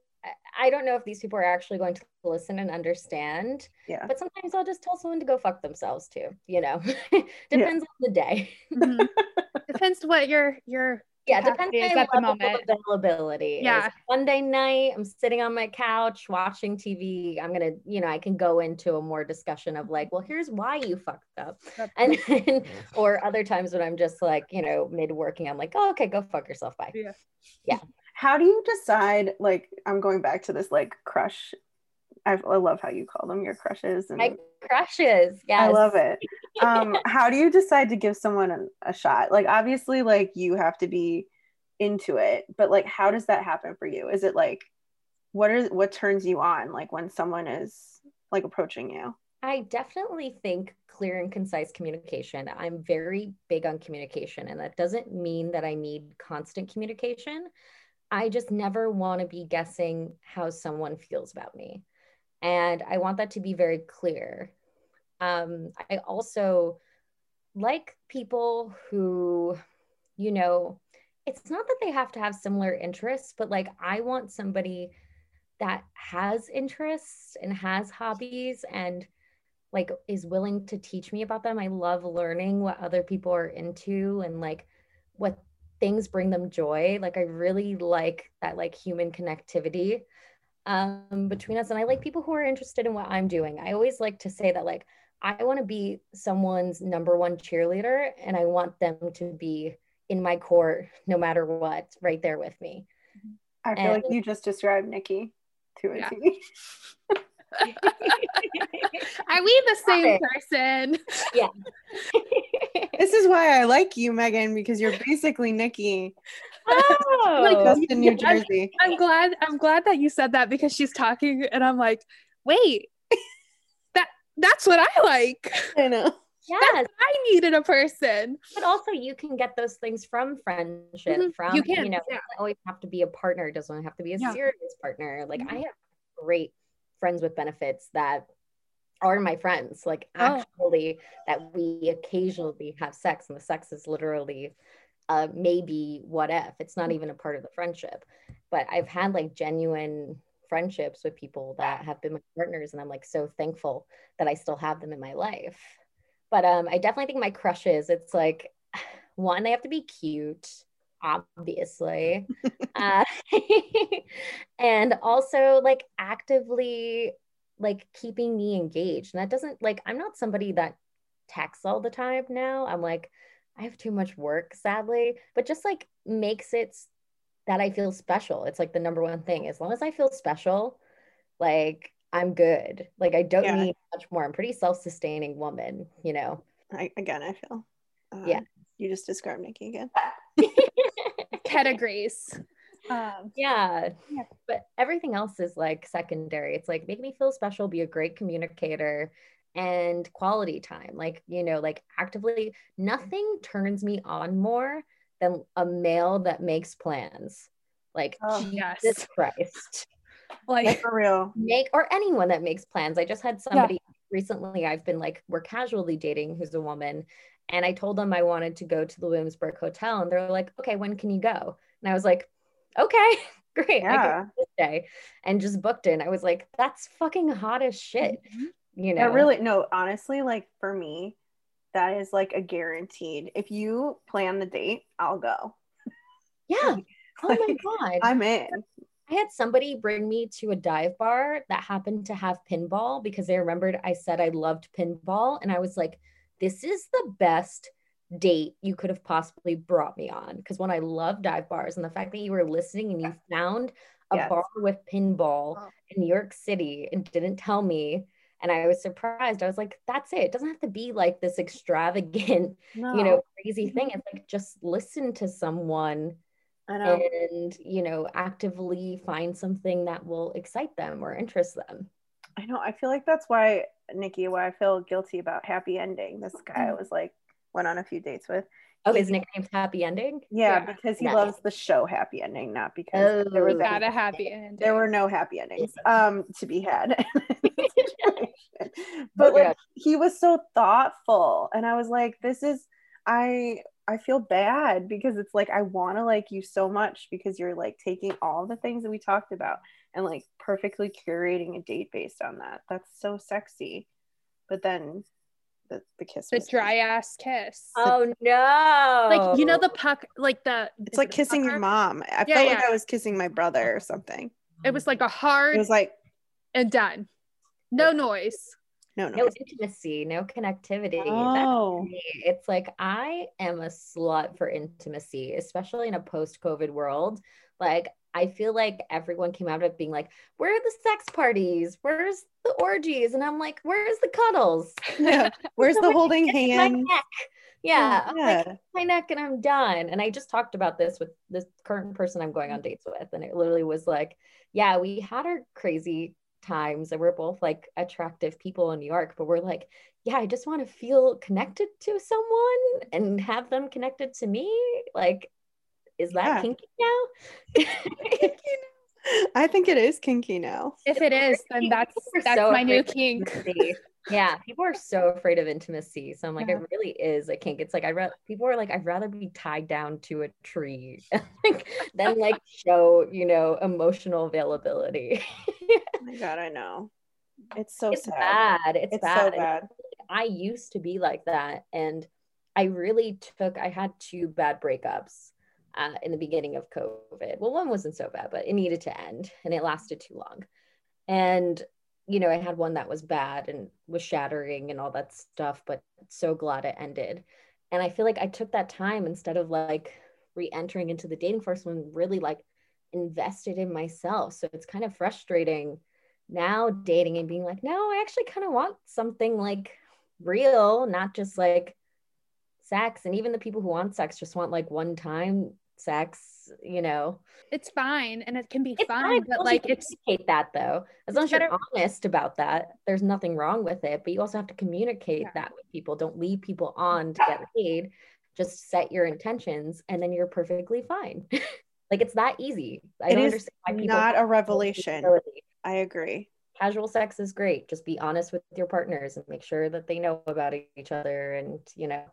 I don't know if these people are actually going to listen and understand, yeah. but sometimes I'll just tell someone to go fuck themselves too, you know. Depends yeah. on the day. Mm-hmm. Depends what your your yeah depends is on at the moment. Availability. Yeah, is. Monday night, I'm sitting on my couch watching T V. I'm gonna, you know, I can go into a more discussion of like, well, here's why you fucked up, That's and then, or other times when I'm just like, you know, mid working, I'm like, oh, okay, go fuck yourself, bye. Yeah. yeah. How do you decide, like, I'm going back to this, like, crush. I've, I love how you call them your crushes. And my crushes, yes. I love it. Um, how do you decide to give someone a, a shot? Like, obviously, like, you have to be into it, but, like, how does that happen for you? Is it, like, what is, what turns you on, like, when someone is, like, approaching you? I definitely think clear and concise communication. I'm very big on communication, and that doesn't mean that I need constant communication. I just never want to be guessing how someone feels about me. And I want that to be very clear. Um, I also like people who, you know, it's not that they have to have similar interests, but like, I want somebody that has interests and has hobbies and like is willing to teach me about them. I love learning what other people are into and like what things bring them joy. Like I really like that, like human connectivity um, between us. And I like people who are interested in what I'm doing. I always like to say that, like, I want to be someone's number one cheerleader, and I want them to be in my court, no matter what, right there with me. I feel and, like you just described Nikki to a yeah. T. Are we the same person? Yeah. This is why I like you, Megan, because you're basically Nikki. Oh, like, just in New Jersey. I'm, I'm glad. I'm glad that you said that, because she's talking and I'm like, wait, that that's what I like. I know. Yes, I needed a person. But also, you can get those things from friendship. Mm-hmm. From you, can, you know, yeah. It doesn't always have to be a partner. It doesn't have to be a yeah. serious partner. Like mm-hmm. I have great friends with benefits that are my friends. Like oh. actually, that we occasionally have sex, and the sex is literally. Uh, maybe what if it's not even a part of the friendship, but I've had like genuine friendships with people that have been my partners, and I'm like so thankful that I still have them in my life. But um, I definitely think my crushes, it's like, one, they have to be cute, obviously, uh, and also like actively like keeping me engaged. And that doesn't, like, I'm not somebody that texts all the time now. I'm like, I have too much work, sadly, but just like makes it that I feel special. It's like the number one thing. As long as I feel special, like I'm good. Like I don't yeah. need much more. I'm a pretty self-sustaining woman, you know? I, again, I feel. Um, yeah. You just described Nikki again. Categories. Um, yeah. yeah. But everything else is like secondary. It's like, make me feel special, be a great communicator, and quality time, like, you know, like actively. Nothing turns me on more than a male that makes plans. Like oh, Jesus yes. Christ, like, like for real, make or anyone that makes plans. I just had somebody yeah. recently. I've been like, we're casually dating, who's a woman, and I told them I wanted to go to the Williamsburg hotel, and they're like, okay, when can you go? And I was like, okay, great, yeah. I can go this day, and just booked in. I was like, that's fucking hot as shit. Mm-hmm. You know, I really, no, honestly, like for me, that is like a guaranteed. If you plan the date, I'll go. Yeah. Like, oh my God. I'm in. I had somebody bring me to a dive bar that happened to have pinball, because they remembered I said I loved pinball. And I was like, this is the best date you could have possibly brought me on. Because when I love dive bars, and the fact that you were listening and you found a yes. bar with pinball oh. in New York City and didn't tell me. And I was surprised. I was like, that's it. It doesn't have to be like this extravagant, no. you know, crazy thing. It's like, just listen to someone I know. and, you know, actively find something that will excite them or interest them. I know. I feel like that's why, Nikki, why I feel guilty about Happy Ending. This guy I was like, went on a few dates with. Oh, his nickname's Happy Ending? Yeah, yeah. Because he nice. loves the show Happy Ending, not because oh, there was not a happy ending. There were no happy endings um, to be had. But like, yeah. he was so thoughtful, and I was like, this is, I I feel bad, because it's like, I want to like you so much, because you're like taking all the things that we talked about and like perfectly curating a date based on that. That's so sexy. But then the, the kiss the dry crazy. ass kiss. Oh no, like, you know, the puck, like the it's like it kissing pucker? your mom. I yeah, felt yeah. like I was kissing my brother or something. It was like a hard, it was like, and done. No noise. No noise. No intimacy, no connectivity. Oh. That's me. It's like, I am a slut for intimacy, especially in a post-COVID world. Like, I feel like everyone came out of it being like, where are the sex parties? Where's the orgies? And I'm like, where's the cuddles? Yeah. Where's the holding hand? My neck. Yeah. Oh, I'm yeah. like, my neck, and I'm done. And I just talked about this with this current person I'm going on dates with. And it literally was like, yeah, we had our crazy times, and we're both like attractive people in New York, but we're like, yeah, I just want to feel connected to someone and have them connected to me. Like, is that yeah. kinky now? I think it is kinky now. If it is, then that's that's so my new kink. Yeah, people are so afraid of intimacy. So I'm like, yeah. it really is a kink. It's like, I re- people are like, I'd rather be tied down to a tree like, than like show, you know, emotional availability. Oh my God, I know. It's so it's sad. Bad. It's, it's bad. So bad. I used to be like that. And I really took, I had two bad breakups uh, in the beginning of COVID. Well, one wasn't so bad, but it needed to end, and it lasted too long. And you know, I had one that was bad and was shattering and all that stuff, but so glad it ended. And I feel like I took that time, instead of like re-entering into the dating force, when really like invested in myself. So it's kind of frustrating now dating and being like, no, I actually kind of want something like real, not just like sex. And even the people who want sex just want like one time sex, you know. It's fine, and it can be it's fun, fine, but like it's communicate that though. As long as you're better, honest about that, there's nothing wrong with it, but you also have to communicate yeah. that with people. Don't leave people on to get paid. Just set your intentions and then you're perfectly fine. Like it's that easy. I it don't understand why people not a revelation. I agree. Casual sex is great. Just be honest with your partners and make sure that they know about each other and, you know,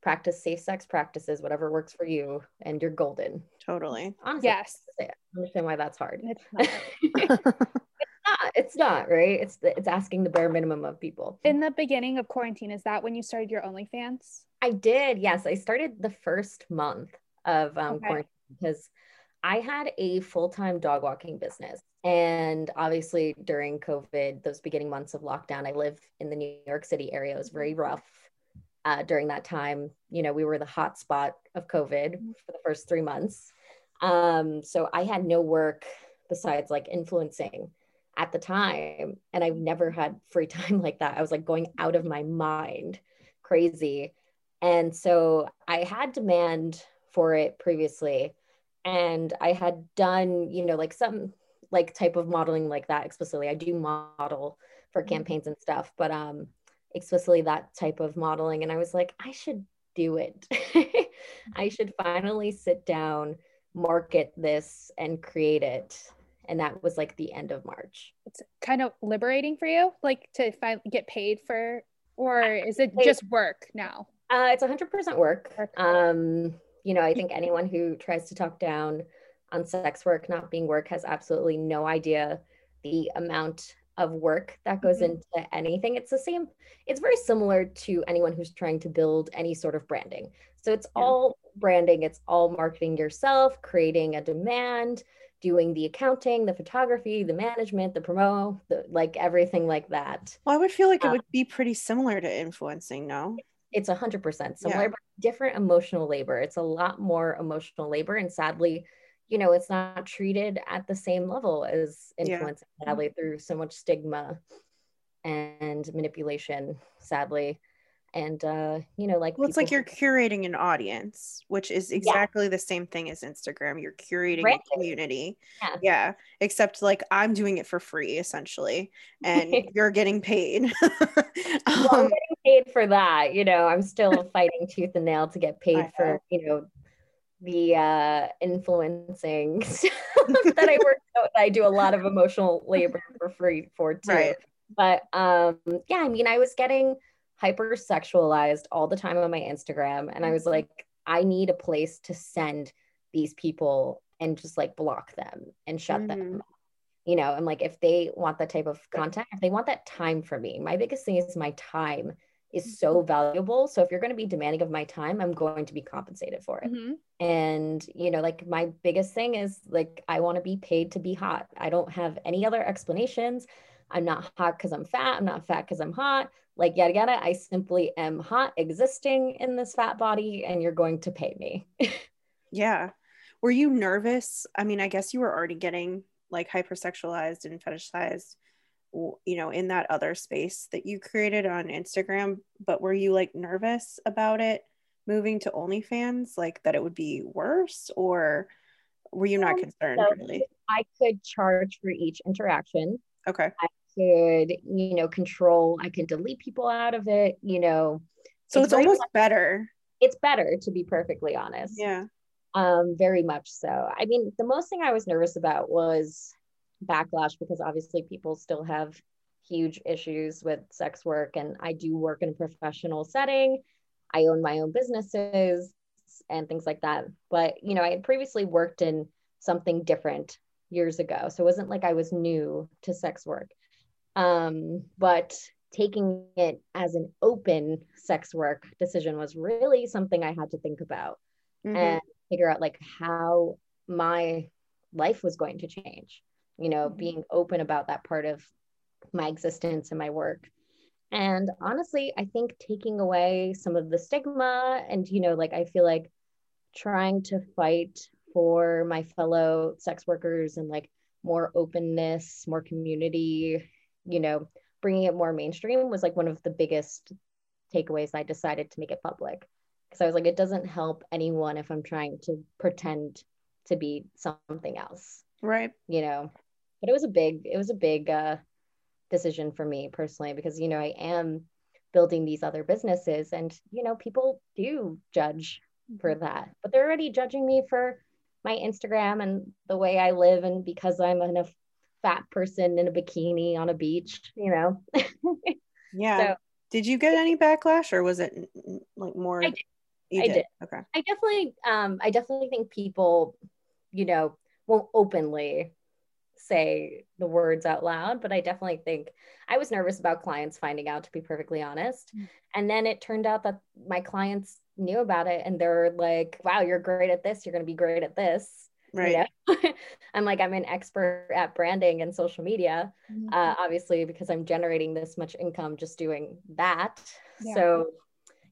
practice safe sex practices, whatever works for you, and you're golden. Totally. Honestly, yes. I understand why that's hard. It's not. it's not. It's not, right? It's the, it's asking the bare minimum of people. In the beginning of quarantine, is that when you started your OnlyFans? I did. Yes. I started the first month of um, okay. quarantine because I had a full-time dog walking business. And obviously during COVID, those beginning months of lockdown, I live in the New York City area. It was very rough uh, during that time. You know, we were the hot spot of COVID for the first three months. Um, so I had no work besides like influencing at the time. And I've never had free time like that. I was like going out of my mind, crazy. And so I had demand for it previously. And I had done, you know, like some like type of modeling like that explicitly. I do model for campaigns and stuff, but um, explicitly that type of modeling. And I was like, I should do it. I should finally sit down, market this and create it. And that was like the end of March. It's kind of liberating for you, like to find, get paid for, or is it just work now? Uh, it's one hundred percent work. Um, You know, I think anyone who tries to talk down on sex work not being work has absolutely no idea the amount of work that goes mm-hmm. into anything. It's the same. It's very similar to anyone who's trying to build any sort of branding. So it's yeah. all branding. It's all marketing yourself, creating a demand, doing the accounting, the photography, the management, the promo, the, like everything like that. Well, I would feel like um, it would be pretty similar to influencing, no? It's one hundred percent similar, yeah. but different emotional labor. It's a lot more emotional labor. And sadly, you know, it's not treated at the same level as influencing, yeah. sadly, through so much stigma and manipulation, sadly. And, uh, you know, like- Well, it's like you're curating an audience, which is exactly yeah. the same thing as Instagram. You're curating right. a community. Yeah. yeah. Except like I'm doing it for free, essentially. And you're getting paid. um, well, paid for that, you know. I'm still fighting tooth and nail to get paid for, you know, the uh influencing stuff that I work out. I do a lot of emotional labor for free for too. Right. But um, yeah, I mean, I was getting hypersexualized all the time on my Instagram, and I was like, I need a place to send these people and just like block them and shut mm-hmm. them up. You know, I'm like, if they want that type of content, if they want that time from me, my biggest thing is my time is so valuable. So if you're going to be demanding of my time, I'm going to be compensated for it. Mm-hmm. And, you know, like my biggest thing is like, I want to be paid to be hot. I don't have any other explanations. I'm not hot because I'm fat. I'm not fat because I'm hot. Like yada, yada. I simply am hot existing in this fat body and you're going to pay me. yeah. Were you nervous? I mean, I guess you were already getting like hypersexualized and fetishized, you know, in that other space that you created on Instagram, but were you like nervous about it moving to OnlyFans, like that it would be worse, or were you not concerned so really? I could charge for each interaction. Okay. I could, you know, control, I can delete people out of it, you know. So it's, it's almost much, better. It's better, to be perfectly honest. Yeah. Um, very much so. I mean, the most thing I was nervous about was backlash, because obviously people still have huge issues with sex work, and I do work in a professional setting. I own my own businesses and things like that. But, you know, I had previously worked in something different years ago. So it wasn't like I was new to sex work, um, but taking it as an open sex work decision was really something I had to think about. Mm-hmm. And figure out like how my life was going to change, you know, being open about that part of my existence and my work. And honestly, I think taking away some of the stigma and, you know, like, I feel like trying to fight for my fellow sex workers and like more openness, more community, you know, bringing it more mainstream was like one of the biggest takeaways I decided to make it public. Because I was like, it doesn't help anyone if I'm trying to pretend to be something else. Right. You know, but it was a big, it was a big uh, decision for me personally, because, you know, I am building these other businesses and, you know, people do judge for that, but they're already judging me for my Instagram and the way I live. And because I'm a fat person in a bikini on a beach, you know? Yeah. So, did you get any backlash, or was it like more? I did. You did. I did. Okay. I definitely, um, I definitely think people, you know, won't openly say the words out loud, but I definitely think I was nervous about clients finding out, to be perfectly honest. And then it turned out that my clients knew about it and they're like, wow, you're great at this. You're going to be great at this. Right. You know? I'm like, I'm an expert at branding and social media, mm-hmm. uh, obviously, because I'm generating this much income just doing that. Yeah. So,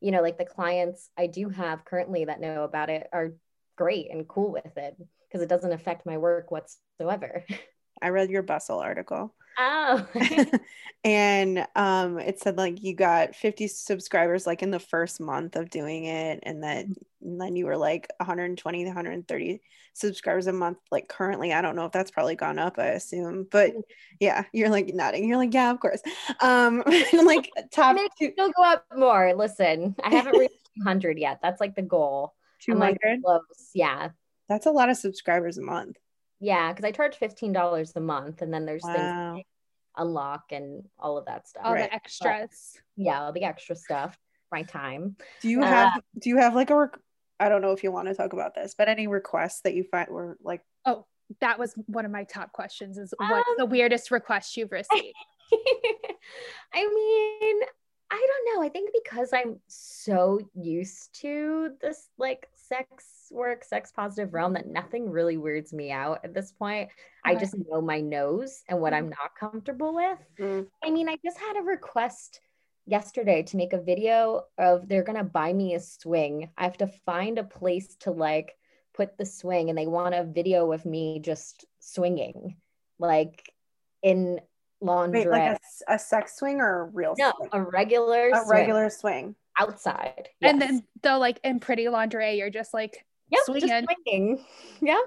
you know, like the clients I do have currently that know about it are great and cool with it, because it doesn't affect my work whatsoever. I read your Bustle article. Oh. And um, it said like you got fifty subscribers like in the first month of doing it, and that and then you were like one hundred twenty, one hundred thirty subscribers a month like currently. I don't know if that's probably gone up, I assume, but yeah, you're like nodding, you're like yeah, of course. Um, like top it two- still go up more. Listen, I haven't reached two hundred yet. That's like the goal. two hundred? I'm like close. Yeah, that's a lot of subscribers a month. Yeah, because I charge fifteen dollars a month, and then there's wow. things like unlock and all of that stuff. All right. The extras. But, yeah, all the extra stuff. My time. Do you uh, have? Do you have like a? Rec- I don't know if you want to talk about this, but any requests that you find were like? Oh, that was one of my top questions. Is what's um, the weirdest request you've received? I mean, I don't know. I think because I'm so used to this like sex work, sex positive realm that nothing really weirds me out at this point. I just know my nose and what I'm not comfortable with. Mm. I mean, I just had a request yesterday to make a video of they're going to buy me a swing. I have to find a place to like put the swing, and they want a video of me just swinging like in laundry. Like a, a sex swing or a real no, swing? No, a regular a swing. regular swing. Outside. Yes. And then though like in pretty lingerie, you're just like yep, swinging. Just swinging. Yeah.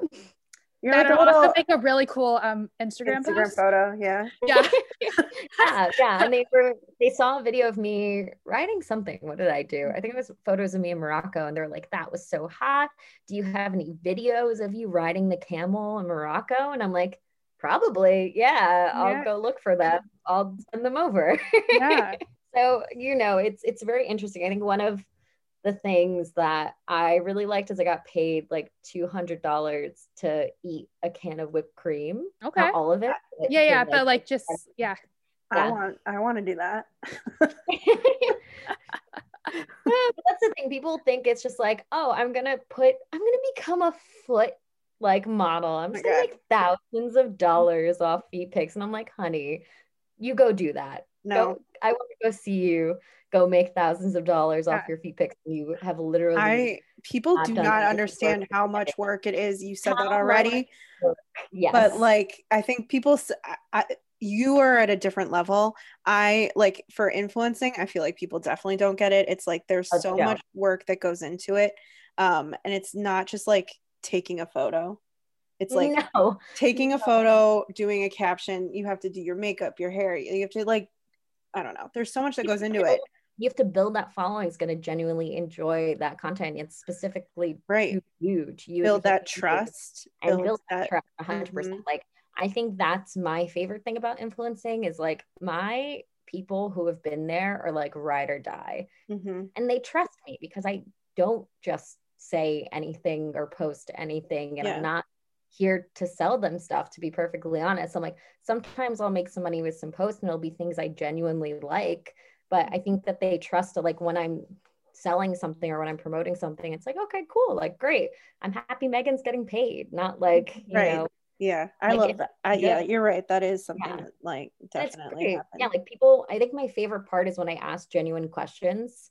You're that like a little... also make a really cool um Instagram, Instagram post. photo. Yeah. Yeah. yeah. Yeah. And they were they saw a video of me riding something. What did I do? I think it was photos of me in Morocco, and they're like, that was so hot. Do you have any videos of you riding the camel in Morocco? And I'm like, probably, yeah, I'll yeah. go look for them. I'll send them over. Yeah. So, you know, it's it's very interesting. I think one of the things that I really liked is I got paid like two hundred dollars to eat a can of whipped cream. Okay. Not all of it. But yeah, yeah, like, but like just, yeah. I yeah. want I want to do that. That's the thing. People think it's just like, oh, I'm going to put, I'm going to become a foot like model. I'm just oh like thousands of dollars off feet pics. And I'm like, honey, you go do that. No, go, I want to go see you go make thousands of dollars yeah. off your feet pics. You have literally. I people not do not understand how much work it is. You said how that already. Yes. But like, I think people, I, you are at a different level. I like for influencing, I feel like people definitely don't get it. It's like, there's so much work that goes into it. Um, and it's not just like taking a photo. It's like no. taking a photo, doing a caption. You have to do your makeup, your hair. You have to like, I don't know. There's so much that goes into it. You have to build that following is going to genuinely enjoy that content. It's specifically right. huge. You build that trust. And build that trust one hundred percent. Mm-hmm. Like, I think that's my favorite thing about influencing is like my people who have been there are like ride or die. Mm-hmm. And they trust me because I don't just say anything or post anything. And yeah. I'm not here to sell them stuff, to be perfectly honest. I'm like, sometimes I'll make some money with some posts and it'll be things I genuinely like, but I think that they trust it. Like when I'm selling something or when I'm promoting something, it's like, okay, cool. Like, great. I'm happy Megan's getting paid. Not like, you right. know. Yeah. I like love it, that. I, yeah, yeah. You're right. That is something yeah. that like definitely happens. Yeah. Like people, I think my favorite part is when I ask genuine questions,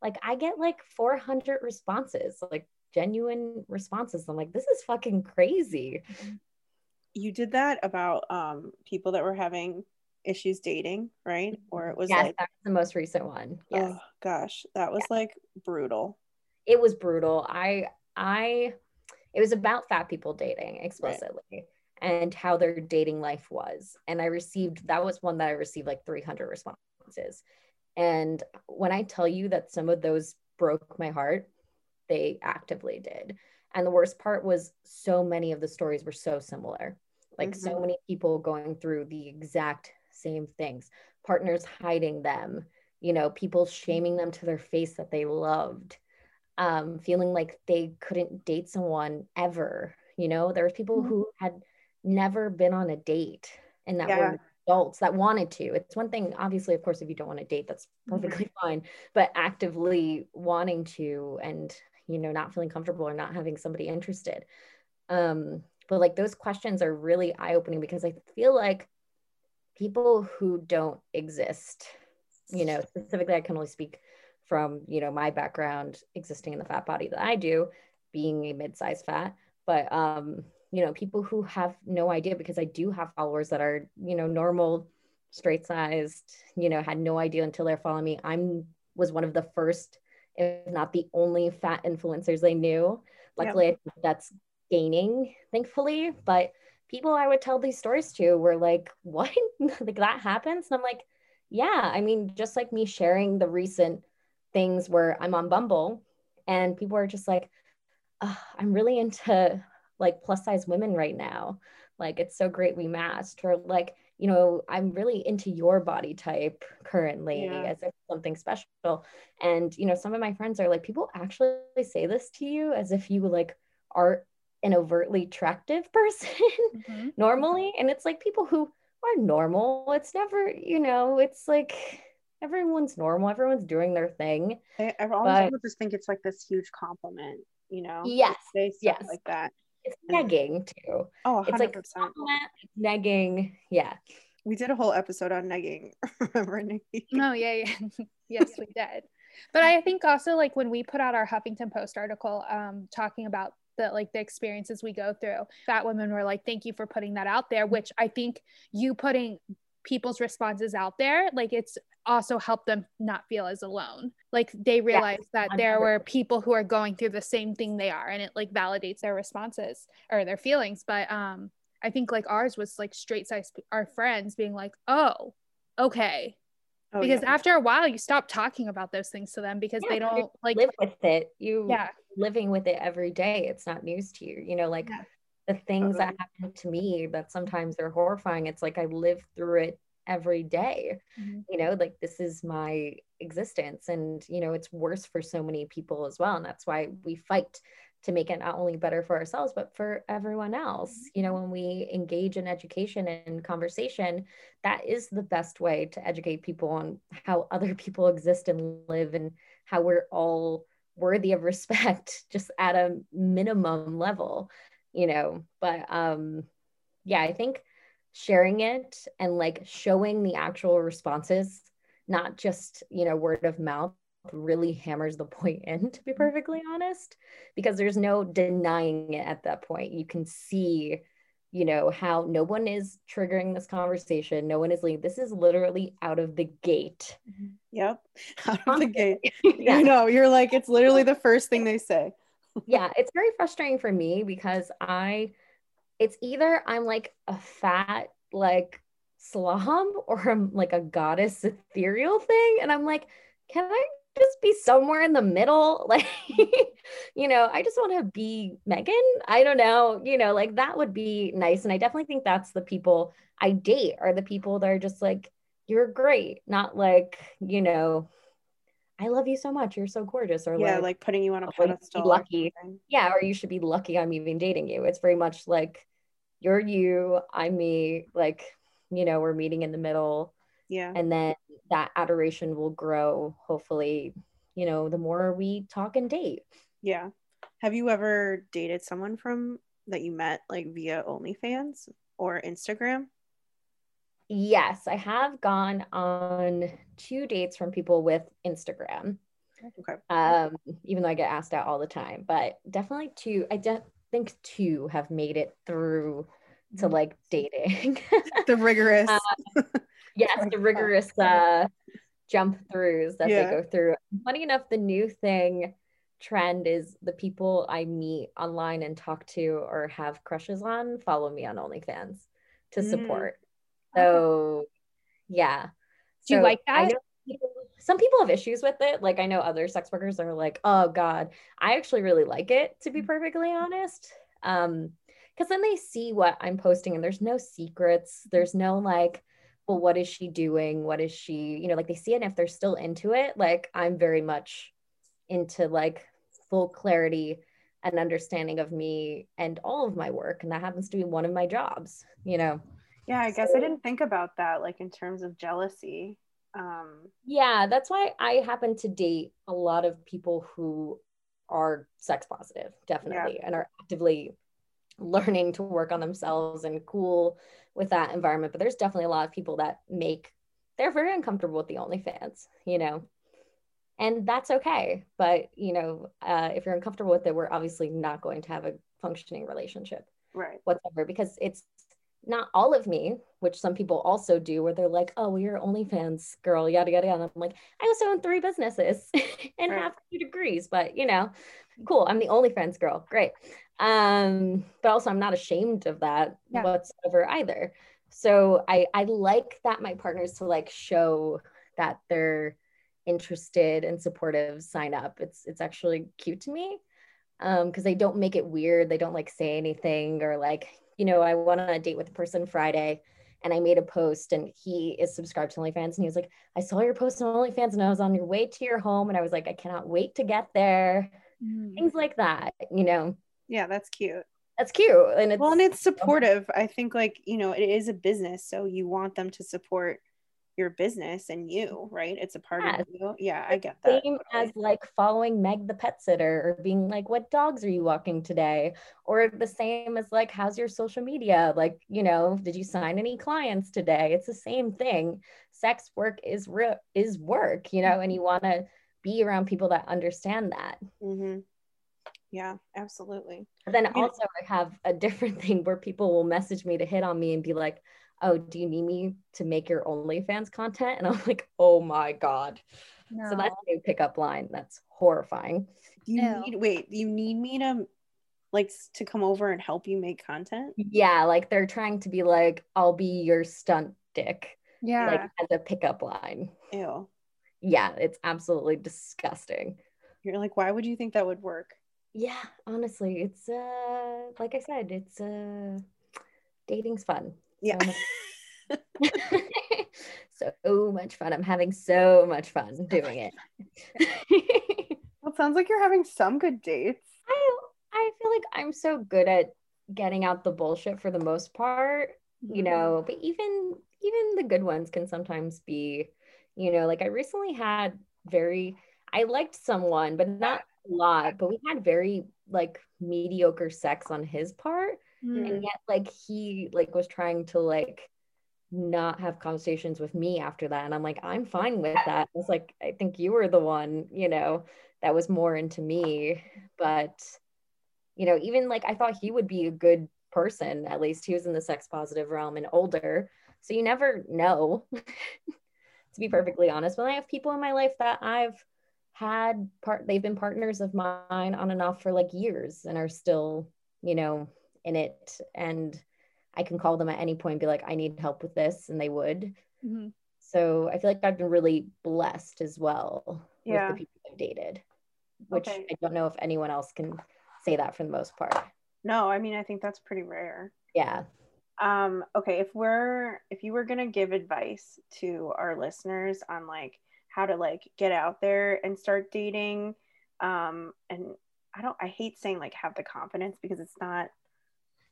like I get like four hundred responses. Like genuine responses. I'm like, this is fucking crazy. You did that about um people that were having issues dating, right? Or it was yes, like that's the most recent one. Yes. Oh gosh, that was yeah. like brutal. it was brutal. I, I, it was about fat people dating explicitly, right, and how their dating life was. And I received, that was one that I received like three hundred responses. And when I tell you that some of those broke my heart, they actively did. And the worst part was so many of the stories were so similar, like mm-hmm. so many people going through the exact same things, partners hiding them, you know, people shaming them to their face that they loved, um, feeling like they couldn't date someone ever. You know, there was people mm-hmm. who had never been on a date and that yeah. were adults that wanted to. It's one thing, obviously, of course, if you don't want to date, that's perfectly mm-hmm. fine, but actively wanting to and, you know, not feeling comfortable or not having somebody interested. Um, but like those questions are really eye-opening because I feel like people who don't exist, you know, specifically, I can only speak from, you know, my background existing in the fat body that I do, being a mid-sized fat, but, um, you know, people who have no idea, because I do have followers that are, you know, normal, straight-sized, you know, had no idea until they're following me. I'm was one of the first, if not the only fat influencers they knew. Luckily, yeah. I think that's gaining, thankfully, but people I would tell these stories to were like, what? Like that happens? And I'm like, yeah, I mean, just like me sharing the recent things where I'm on Bumble and people are just like, oh, I'm really into like plus size women right now. Like, it's so great we matched. Or like, you know, I'm really into your body type currently yeah. as if something special. And, you know, some of my friends are like, people actually say this to you as if you like are an overtly attractive person mm-hmm. normally. And it's like people who are normal. It's never, you know, it's like everyone's normal. Everyone's doing their thing. I, I always but, people just think it's like this huge compliment, you know? Yes. They say yes. like that. It's negging too. Oh, one hundred percent. It's like compliment, negging. Yeah. We did a whole episode on negging. Remember, Nikki? No, yeah, yeah. Yes, we did. But I think also like when we put out our Huffington Post article um, talking about the like the experiences we go through, fat women were like, thank you for putting that out there, which I think you putting people's responses out there, like it's also helped them not feel as alone. Like they realized yes, that one hundred percent. There were people who are going through the same thing they are, and it like validates their responses or their feelings. But um, I think like ours was like straight size, our friends being like, oh, okay. Oh, because yeah. after a while you stop talking about those things to them because yeah, they don't like live with it. You yeah. living with it every day. It's not news to you, you know, like yeah. the things totally. That happen to me that sometimes they're horrifying. It's like, I live through it every day, mm-hmm. you know, like this is my existence. And, you know, it's worse for so many people as well. And that's why we fight to make it not only better for ourselves, but for everyone else. Mm-hmm. You know, when we engage in education and conversation, that is the best way to educate people on how other people exist and live and how we're all worthy of respect, just at a minimum level, you know. But um, yeah, I think sharing it and like showing the actual responses, not just, you know, word of mouth, really hammers the point in, to be perfectly honest, because there's no denying it at that point. You can see, you know, how no one is triggering this conversation. No one is leaving. This is literally out of the gate. Yep. Out of the gate. yeah. You know, you're like, it's literally the first thing they say. yeah. It's very frustrating for me because I, it's either I'm like a fat, like slob, or I'm like a goddess ethereal thing. And I'm like, can I just be somewhere in the middle? Like, you know, I just want to be Megan. I don't know, you know, like that would be nice. And I definitely think that's the people I date are the people that are just like, you're great. Not like, you know, I love you so much. You're so gorgeous. Or yeah, like, like putting you on a pedestal. Or lucky. Or yeah. Or you should be lucky I'm even dating you. It's very much like you're you, I'm me, like, you know, we're meeting in the middle. Yeah. And then that adoration will grow, hopefully, you know, the more we talk and date. Yeah. Have you ever dated someone from that you met like via OnlyFans or Instagram? Yes, I have gone on two dates from people with Instagram. Okay. Um, even though I get asked out all the time, but definitely two, I de- think two have made it through to like dating. The rigorous. Um, yes, the rigorous uh, jump throughs that yeah. they go through. Funny enough, the new thing trend is the people I meet online and talk to or have crushes on follow me on OnlyFans to support. Mm. So yeah. Do so you like that? I know people, some people have issues with it. Like I know other sex workers are like, oh God, I actually really like it, to be perfectly honest. Um, because then they see what I'm posting and there's no secrets. There's no like, well, what is she doing? What is she, you know, like they see it. And if they're still into it, like I'm very much into like full clarity and understanding of me and all of my work. And that happens to be one of my jobs, you know? Yeah. I guess so, I didn't think about that. Like in terms of jealousy. Um, yeah. That's why I happen to date a lot of people who are sex positive, definitely. Yeah. And are actively learning to work on themselves and cool with that environment. But there's definitely a lot of people that make, they're very uncomfortable with the OnlyFans, you know? And that's okay. But, you know, uh, if you're uncomfortable with it, we're obviously not going to have a functioning relationship. Right. Whatsoever, because it's not all of me, which some people also do, where they're like, oh, well, you're OnlyFans girl, yada, yada, yada. And I'm like, I also own three businesses and right. have two degrees, but, you know, cool. I'm the OnlyFans girl. Great. Um, but also I'm not ashamed of that yeah. whatsoever either. So I, I like that my partners to like show that they're interested and supportive, sign up. It's, it's actually cute to me. Um, cause they don't make it weird. They don't like say anything or like, you know, I went on a date with a person Friday and I made a post and he is subscribed to OnlyFans and he was like, I saw your post on OnlyFans and I was on your way to your home. And I was like, I cannot wait to get there. Mm. Things like that, you know? Yeah. That's cute. That's cute. And it's, well, and it's supportive. I think like, you know, it is a business. So you want them to support your business and you, right? It's a part yes. of you. Yeah, I get that. Same as like following Meg the pet sitter or being like, what dogs are you walking today? Or the same as like, how's your social media? Like, you know, did you sign any clients today? It's the same thing. Sex work is real, is work, you know, and you want to be around people that understand that. Mm-hmm. Yeah, absolutely. But then yeah. also I have a different thing where people will message me to hit on me and be like, oh, do you need me to make your OnlyFans content? And I'm like, oh my God. No. So that's a new pickup line. That's horrifying. You Ew. need, wait, you need me to like, to come over and help you make content? Yeah. Like they're trying to be like, I'll be your stunt dick. Yeah. Like as a pickup line. Ew. Yeah. It's absolutely disgusting. You're like, why would you think that would work? Yeah. Honestly, it's uh, like I said, it's uh, dating's fun. Yeah. So much fun. I'm having so much fun doing it. Well, it sounds like you're having some good dates. I I feel like I'm so good at getting out the bullshit for the most part, you know, but even even the good ones can sometimes be, you know, like I recently had very, I liked someone, but not a lot, but we had very like mediocre sex on his part. And yet like he like was trying to like not have conversations with me after that. And I'm like, I'm fine with that. It's like, I think you were the one, you know, that was more into me. But, you know, even like I thought he would be a good person. At least he was in the sex positive realm and older. So you never know, to be perfectly honest. When I have people in my life that I've had part, they've been partners of mine on and off for like years and are still, you know, in it, and I can call them at any point and be like, I need help with this, and they would. Mm-hmm. So I feel like I've been really blessed as well yeah. with the people I've dated, which okay. I don't know if anyone else can say that for the most part. No, I mean, I think that's pretty rare. Yeah. Um, okay, if we're, if you were gonna give advice to our listeners on like how to like get out there and start dating, um, and I don't, I hate saying like have the confidence because it's not,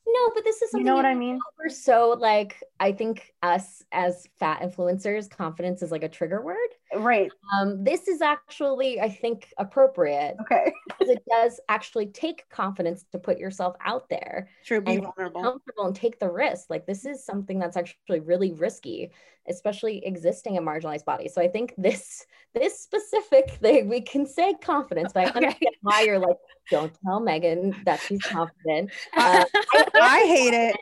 no, but this is something, you know what I mean? We're so like, I think us as fat influencers, confidence is like a trigger word. Right. Um, this is actually, I think, appropriate. Okay. Because it does actually take confidence to put yourself out there. True, be vulnerable. Be comfortable and take the risk. Like this is something that's actually really risky, especially existing in marginalized bodies. So I think this, this specific thing, we can say confidence, but I okay. understand why you're like, don't tell Megan that she's confident. Uh, I, I hate it.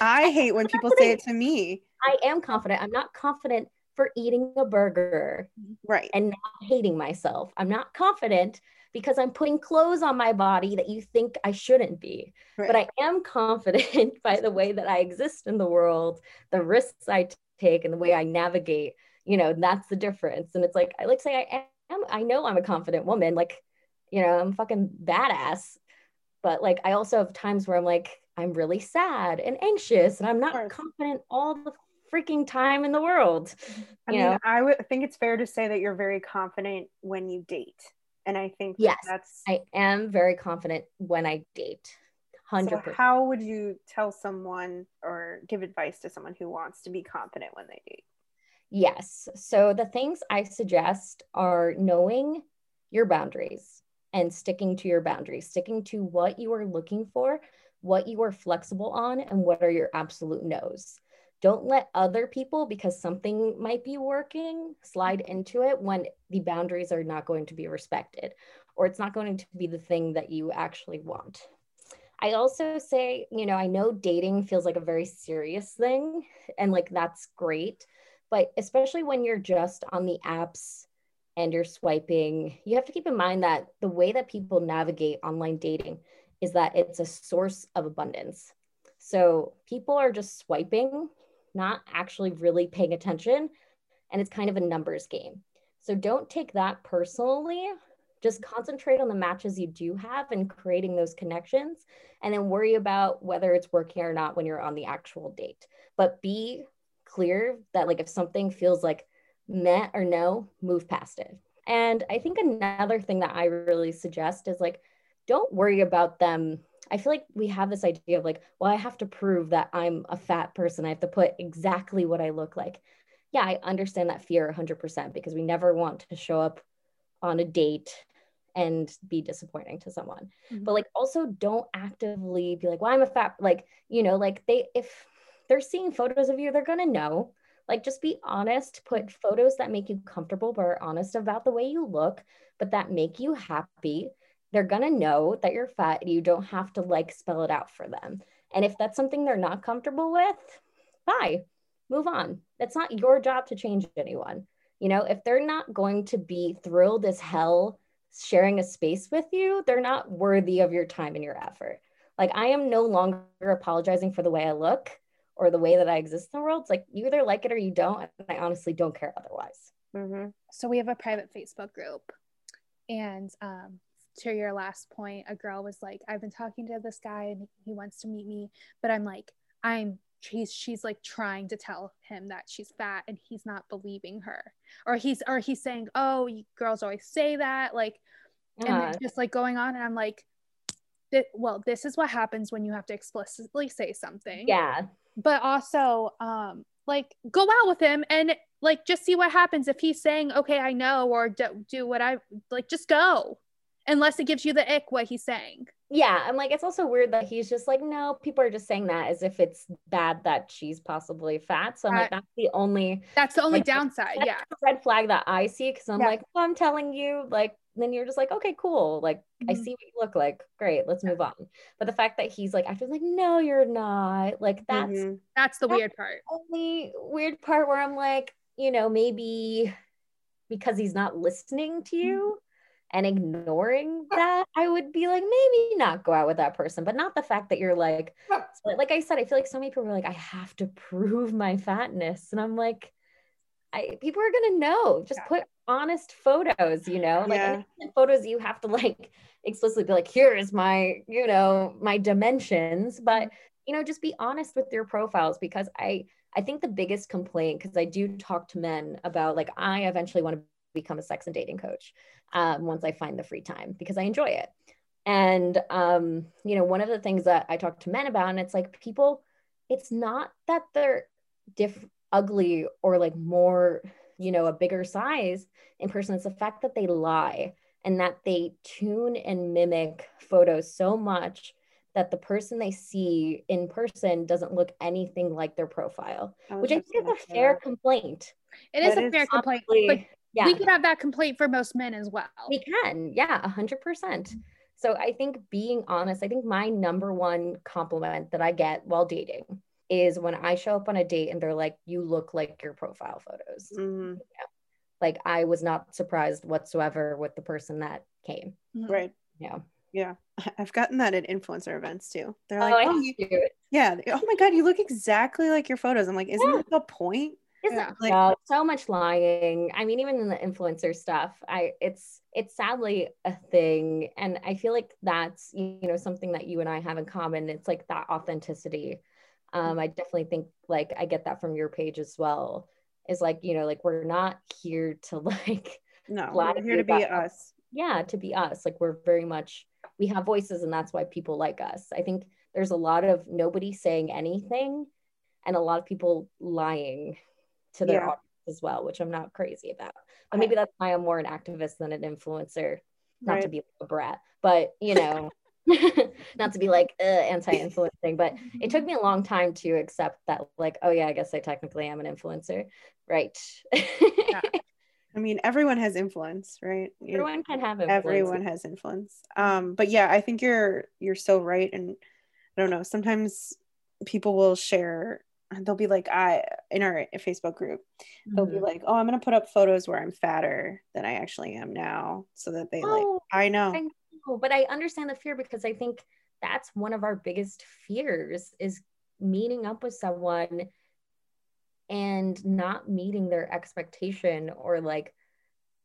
I hate when people say it to me. I am confident. I'm not confident for eating a burger right. and not hating myself. I'm not confident because I'm putting clothes on my body that you think I shouldn't be. Right. But I am confident by the way that I exist in the world, the risks I take and the way I navigate, you know, that's the difference. And it's like, I like to say I am, I know I'm a confident woman. Like, you know, I'm fucking badass, but like, I also have times where I'm like, I'm really sad and anxious and I'm not confident all the freaking time in the world. I you mean, know? I would think it's fair to say that you're very confident when you date. And I think that yes, that's- I am very confident when I date, one hundred percent. So how would you tell someone or give advice to someone who wants to be confident when they date? Yes. So the things I suggest are knowing your boundaries and sticking to your boundaries, sticking to what you are looking for, what you are flexible on, and what are your absolute no's. Don't let other people, because something might be working, slide into it when the boundaries are not going to be respected, or it's not going to be the thing that you actually want. I also say, you know, I know dating feels like a very serious thing, and like, that's great. But especially when you're just on the apps and you're swiping, you have to keep in mind that the way that people navigate online dating is that it's a source of abundance. So people are just swiping, not actually really paying attention. And it's kind of a numbers game. So don't take that personally. Just concentrate on the matches you do have and creating those connections, and then worry about whether it's working or not when you're on the actual date. But be clear that like if something feels like meh or no, move past it. And I think another thing that I really suggest is like, don't worry about them. I feel like we have this idea of like, well, I have to prove that I'm a fat person. I have to put exactly what I look like. Yeah, I understand that fear one hundred percent, because we never want to show up on a date and be disappointing to someone. Mm-hmm. But like, also don't actively be like, well, I'm a fat, like, you know, like they, if they're seeing photos of you, they're going to know. Like, just be honest, put photos that make you comfortable, but are honest about the way you look, but that make you happy. They're gonna know that you're fat and you don't have to like spell it out for them. And if that's something they're not comfortable with, bye, move on. That's not your job to change anyone. You know, if they're not going to be thrilled as hell sharing a space with you, they're not worthy of your time and your effort. Like, I am no longer apologizing for the way I look or the way that I exist in the world. It's like, you either like it or you don't. And I honestly don't care otherwise. Mm-hmm. So we have a private Facebook group, and, um, to your last point, a girl was like, I've been talking to this guy and he wants to meet me, but I'm like, I'm she's she's like trying to tell him that she's fat and he's not believing her, or he's or he's saying, oh, you girls always say that, like, uh-huh. and it's just like going on, and I'm like, well, this is what happens when you have to explicitly say something. Yeah, but also um like, go out with him and like just see what happens. If he's saying, okay, I know, or do, do what I like, just go. Unless it gives you the ick what he's saying. Yeah, I'm like, it's also weird that he's just like, no, people are just saying that as if it's bad that she's possibly fat. So I'm uh, like, that's the only- That's the only downside, yeah. Red flag that I see, because I'm yeah. like, well, I'm telling you, like, then you're just like, okay, cool. Like, mm-hmm. I see what you look like. Great, let's yeah. move on. But the fact that he's like, I feel like, no, you're not. Like, that's- mm-hmm. That's the that's weird part. The only weird part where I'm like, you know, maybe because he's not listening to you, mm-hmm. and ignoring that, I would be like, maybe not go out with that person, but not the fact that you're like, like I said, I feel like so many people are like, I have to prove my fatness. And I'm like, I, people are going to know, just put honest photos, you know, like yeah. photos you have to like explicitly be like, here is my, you know, my dimensions, but you know, just be honest with your profiles, because I, I think the biggest complaint, because I do talk to men about like, I eventually want to become a sex and dating coach um, once I find the free time, because I enjoy it. And, um, you know, one of the things that I talk to men about, and it's like, people, it's not that they're diff ugly or like more, you know, a bigger size in person. It's the fact that they lie and that they tune and mimic photos so much that the person they see in person doesn't look anything like their profile, which I think is a fair complaint. It is a fair complaint. But- Yeah. We could have that complaint for most men as well. We can. Yeah, one hundred percent. So I think being honest, I think my number one compliment that I get while dating is when I show up on a date and they're like, you look like your profile photos. Mm-hmm. Yeah. Like, I was not surprised whatsoever with the person that came. Right. Yeah. Yeah. I've gotten that at influencer events too. They're like, oh, oh you, yeah. Oh my God, you look exactly like your photos. I'm like, isn't yeah. that the point? Yeah. Like, no, so much lying. I mean, even in the influencer stuff, I it's it's sadly a thing, and I feel like that's you know something that you and I have in common. It's like that authenticity. Um, I definitely think like I get that from your page as well. Is like you know like we're not here to like no we're here to be us. us. Yeah, to be us. Like we're very much we have voices, and that's why people like us. I think there's a lot of nobody saying anything, and a lot of people lying to their yeah. audience as well, which I'm not crazy about. But maybe that's why I'm more an activist than an influencer. Not right. to be a brat, but you know, not to be like uh, anti-influencing. But it took me a long time to accept that, like, oh yeah, I guess I technically am an influencer, right? yeah. I mean, everyone has influence, right? Everyone can have influence. Everyone has influence. Um, but yeah, I think you're you're so right, and I don't know. Sometimes people will share. They'll be like, I, in our Facebook group, they'll mm-hmm. be like, oh, I'm going to put up photos where I'm fatter than I actually am now. So that they oh, like, I know. I know. But I understand the fear because I think that's one of our biggest fears is meeting up with someone and not meeting their expectation or like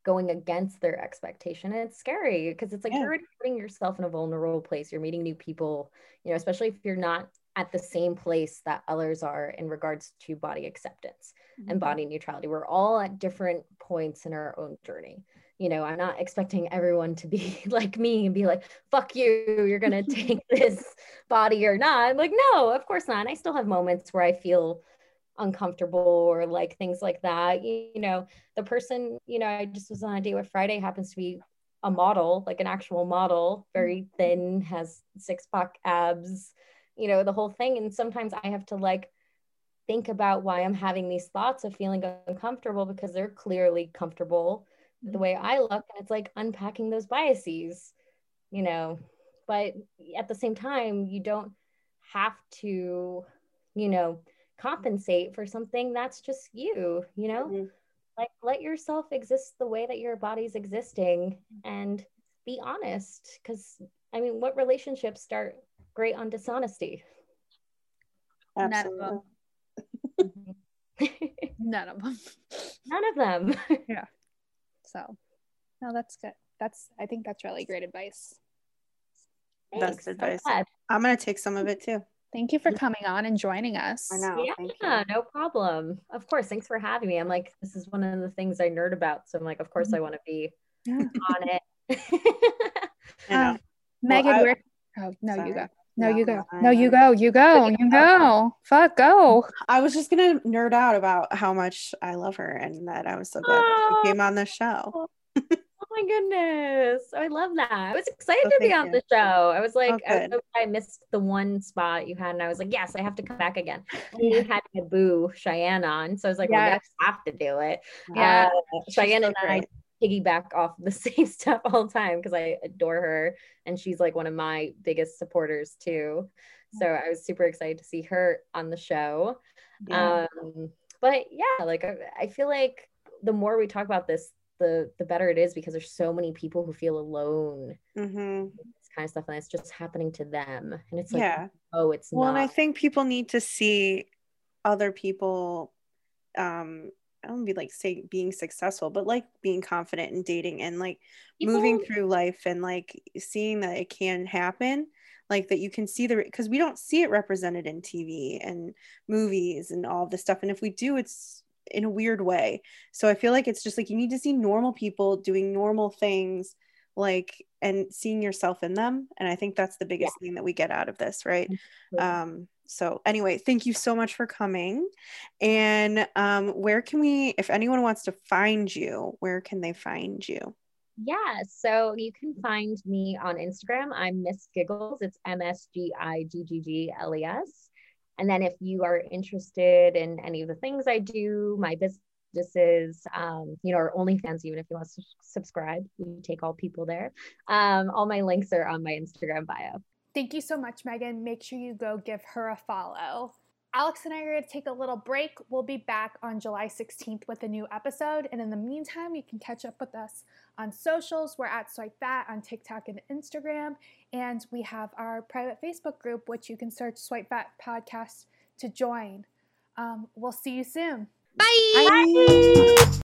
going against their expectation. And it's scary because it's like, yeah. you're already putting yourself in a vulnerable place. You're meeting new people, you know, especially if you're not at the same place that others are in regards to body acceptance mm-hmm. and body neutrality. We're all at different points in our own journey. You know, I'm not expecting everyone to be like me and be like, fuck you, you're going to take this body or not. I'm like, no, of course not. And I still have moments where I feel uncomfortable or like things like that. You, you know, the person, you know, I just was on a date with Friday happens to be a model, like an actual model, very thin, has six pack abs, you know, the whole thing. And sometimes I have to like, think about why I'm having these thoughts of feeling uncomfortable because they're clearly comfortable mm-hmm. the way I look. And it's like unpacking those biases, you know, but at the same time, you don't have to, you know, compensate for something that's just you, you know, mm-hmm. like let yourself exist the way that your body's existing and be honest. Cause I mean, what relationships start great on dishonesty? Absolutely. None of them. None of them. Yeah. So, no, that's good. That's, I think that's really great advice. Thanks. That's advice. So I'm going to take some of it too. Thank you for coming on and joining us. I know. Yeah, no problem. Of course. Thanks for having me. I'm like, this is one of the things I nerd about. So I'm like, of course mm-hmm. I want to be yeah. on it. um, Megan, well, we're. Oh, no, Sorry. you go. No, no, you go. No, you go. You go. You go. Fuck, go. I was just going to nerd out about how much I love her and that I was so glad oh, that she came on the show. Oh my goodness. I love that. I was excited oh, to be on you. the show. I was like, oh, I, was, I missed the one spot you had and I was like, yes, I have to come back again. And you had my boo, Cheyenne, on. So I was like, yes. well, I have to do it. Yeah. Uh, Cheyenne so and I piggyback off the same stuff all the time because I adore her and she's like one of my biggest supporters too, so I was super excited to see her on the show. Yeah. Um but yeah, like I, I feel like the more we talk about this the the better it is because there's so many people who feel alone mm-hmm. this kind of stuff and it's just happening to them and it's like yeah. oh it's well not. And I think people need to see other people um I don't be like say being successful, but like being confident in dating and like people, moving through life and like seeing that it can happen, like that you can see the, because we don't see it represented in T V and movies and all this stuff. And if we do, it's in a weird way. So I feel like it's just like, you need to see normal people doing normal things like, and seeing yourself in them. And I think that's the biggest yeah. thing that we get out of this. Right. Mm-hmm. Um, So anyway, thank you so much for coming. And um, where can we, if anyone wants to find you, where can they find you? Yeah, so you can find me on Instagram. I'm Miss Giggles. It's M S G I G G G L E S. And then if you are interested in any of the things I do, my businesses, um, you know, or OnlyFans, even if you want to subscribe, we take all people there. Um, all my links are on my Instagram bio. Thank you so much, Megan. Make sure you go give her a follow. Alex and I are going to take a little break. We'll be back on July sixteenth with a new episode. And in the meantime, you can catch up with us on socials. We're at Swipe Fat on TikTok and Instagram. And we have our private Facebook group, which you can search Swipe Fat Podcast to join. Um, we'll see you soon. Bye. Bye. Bye.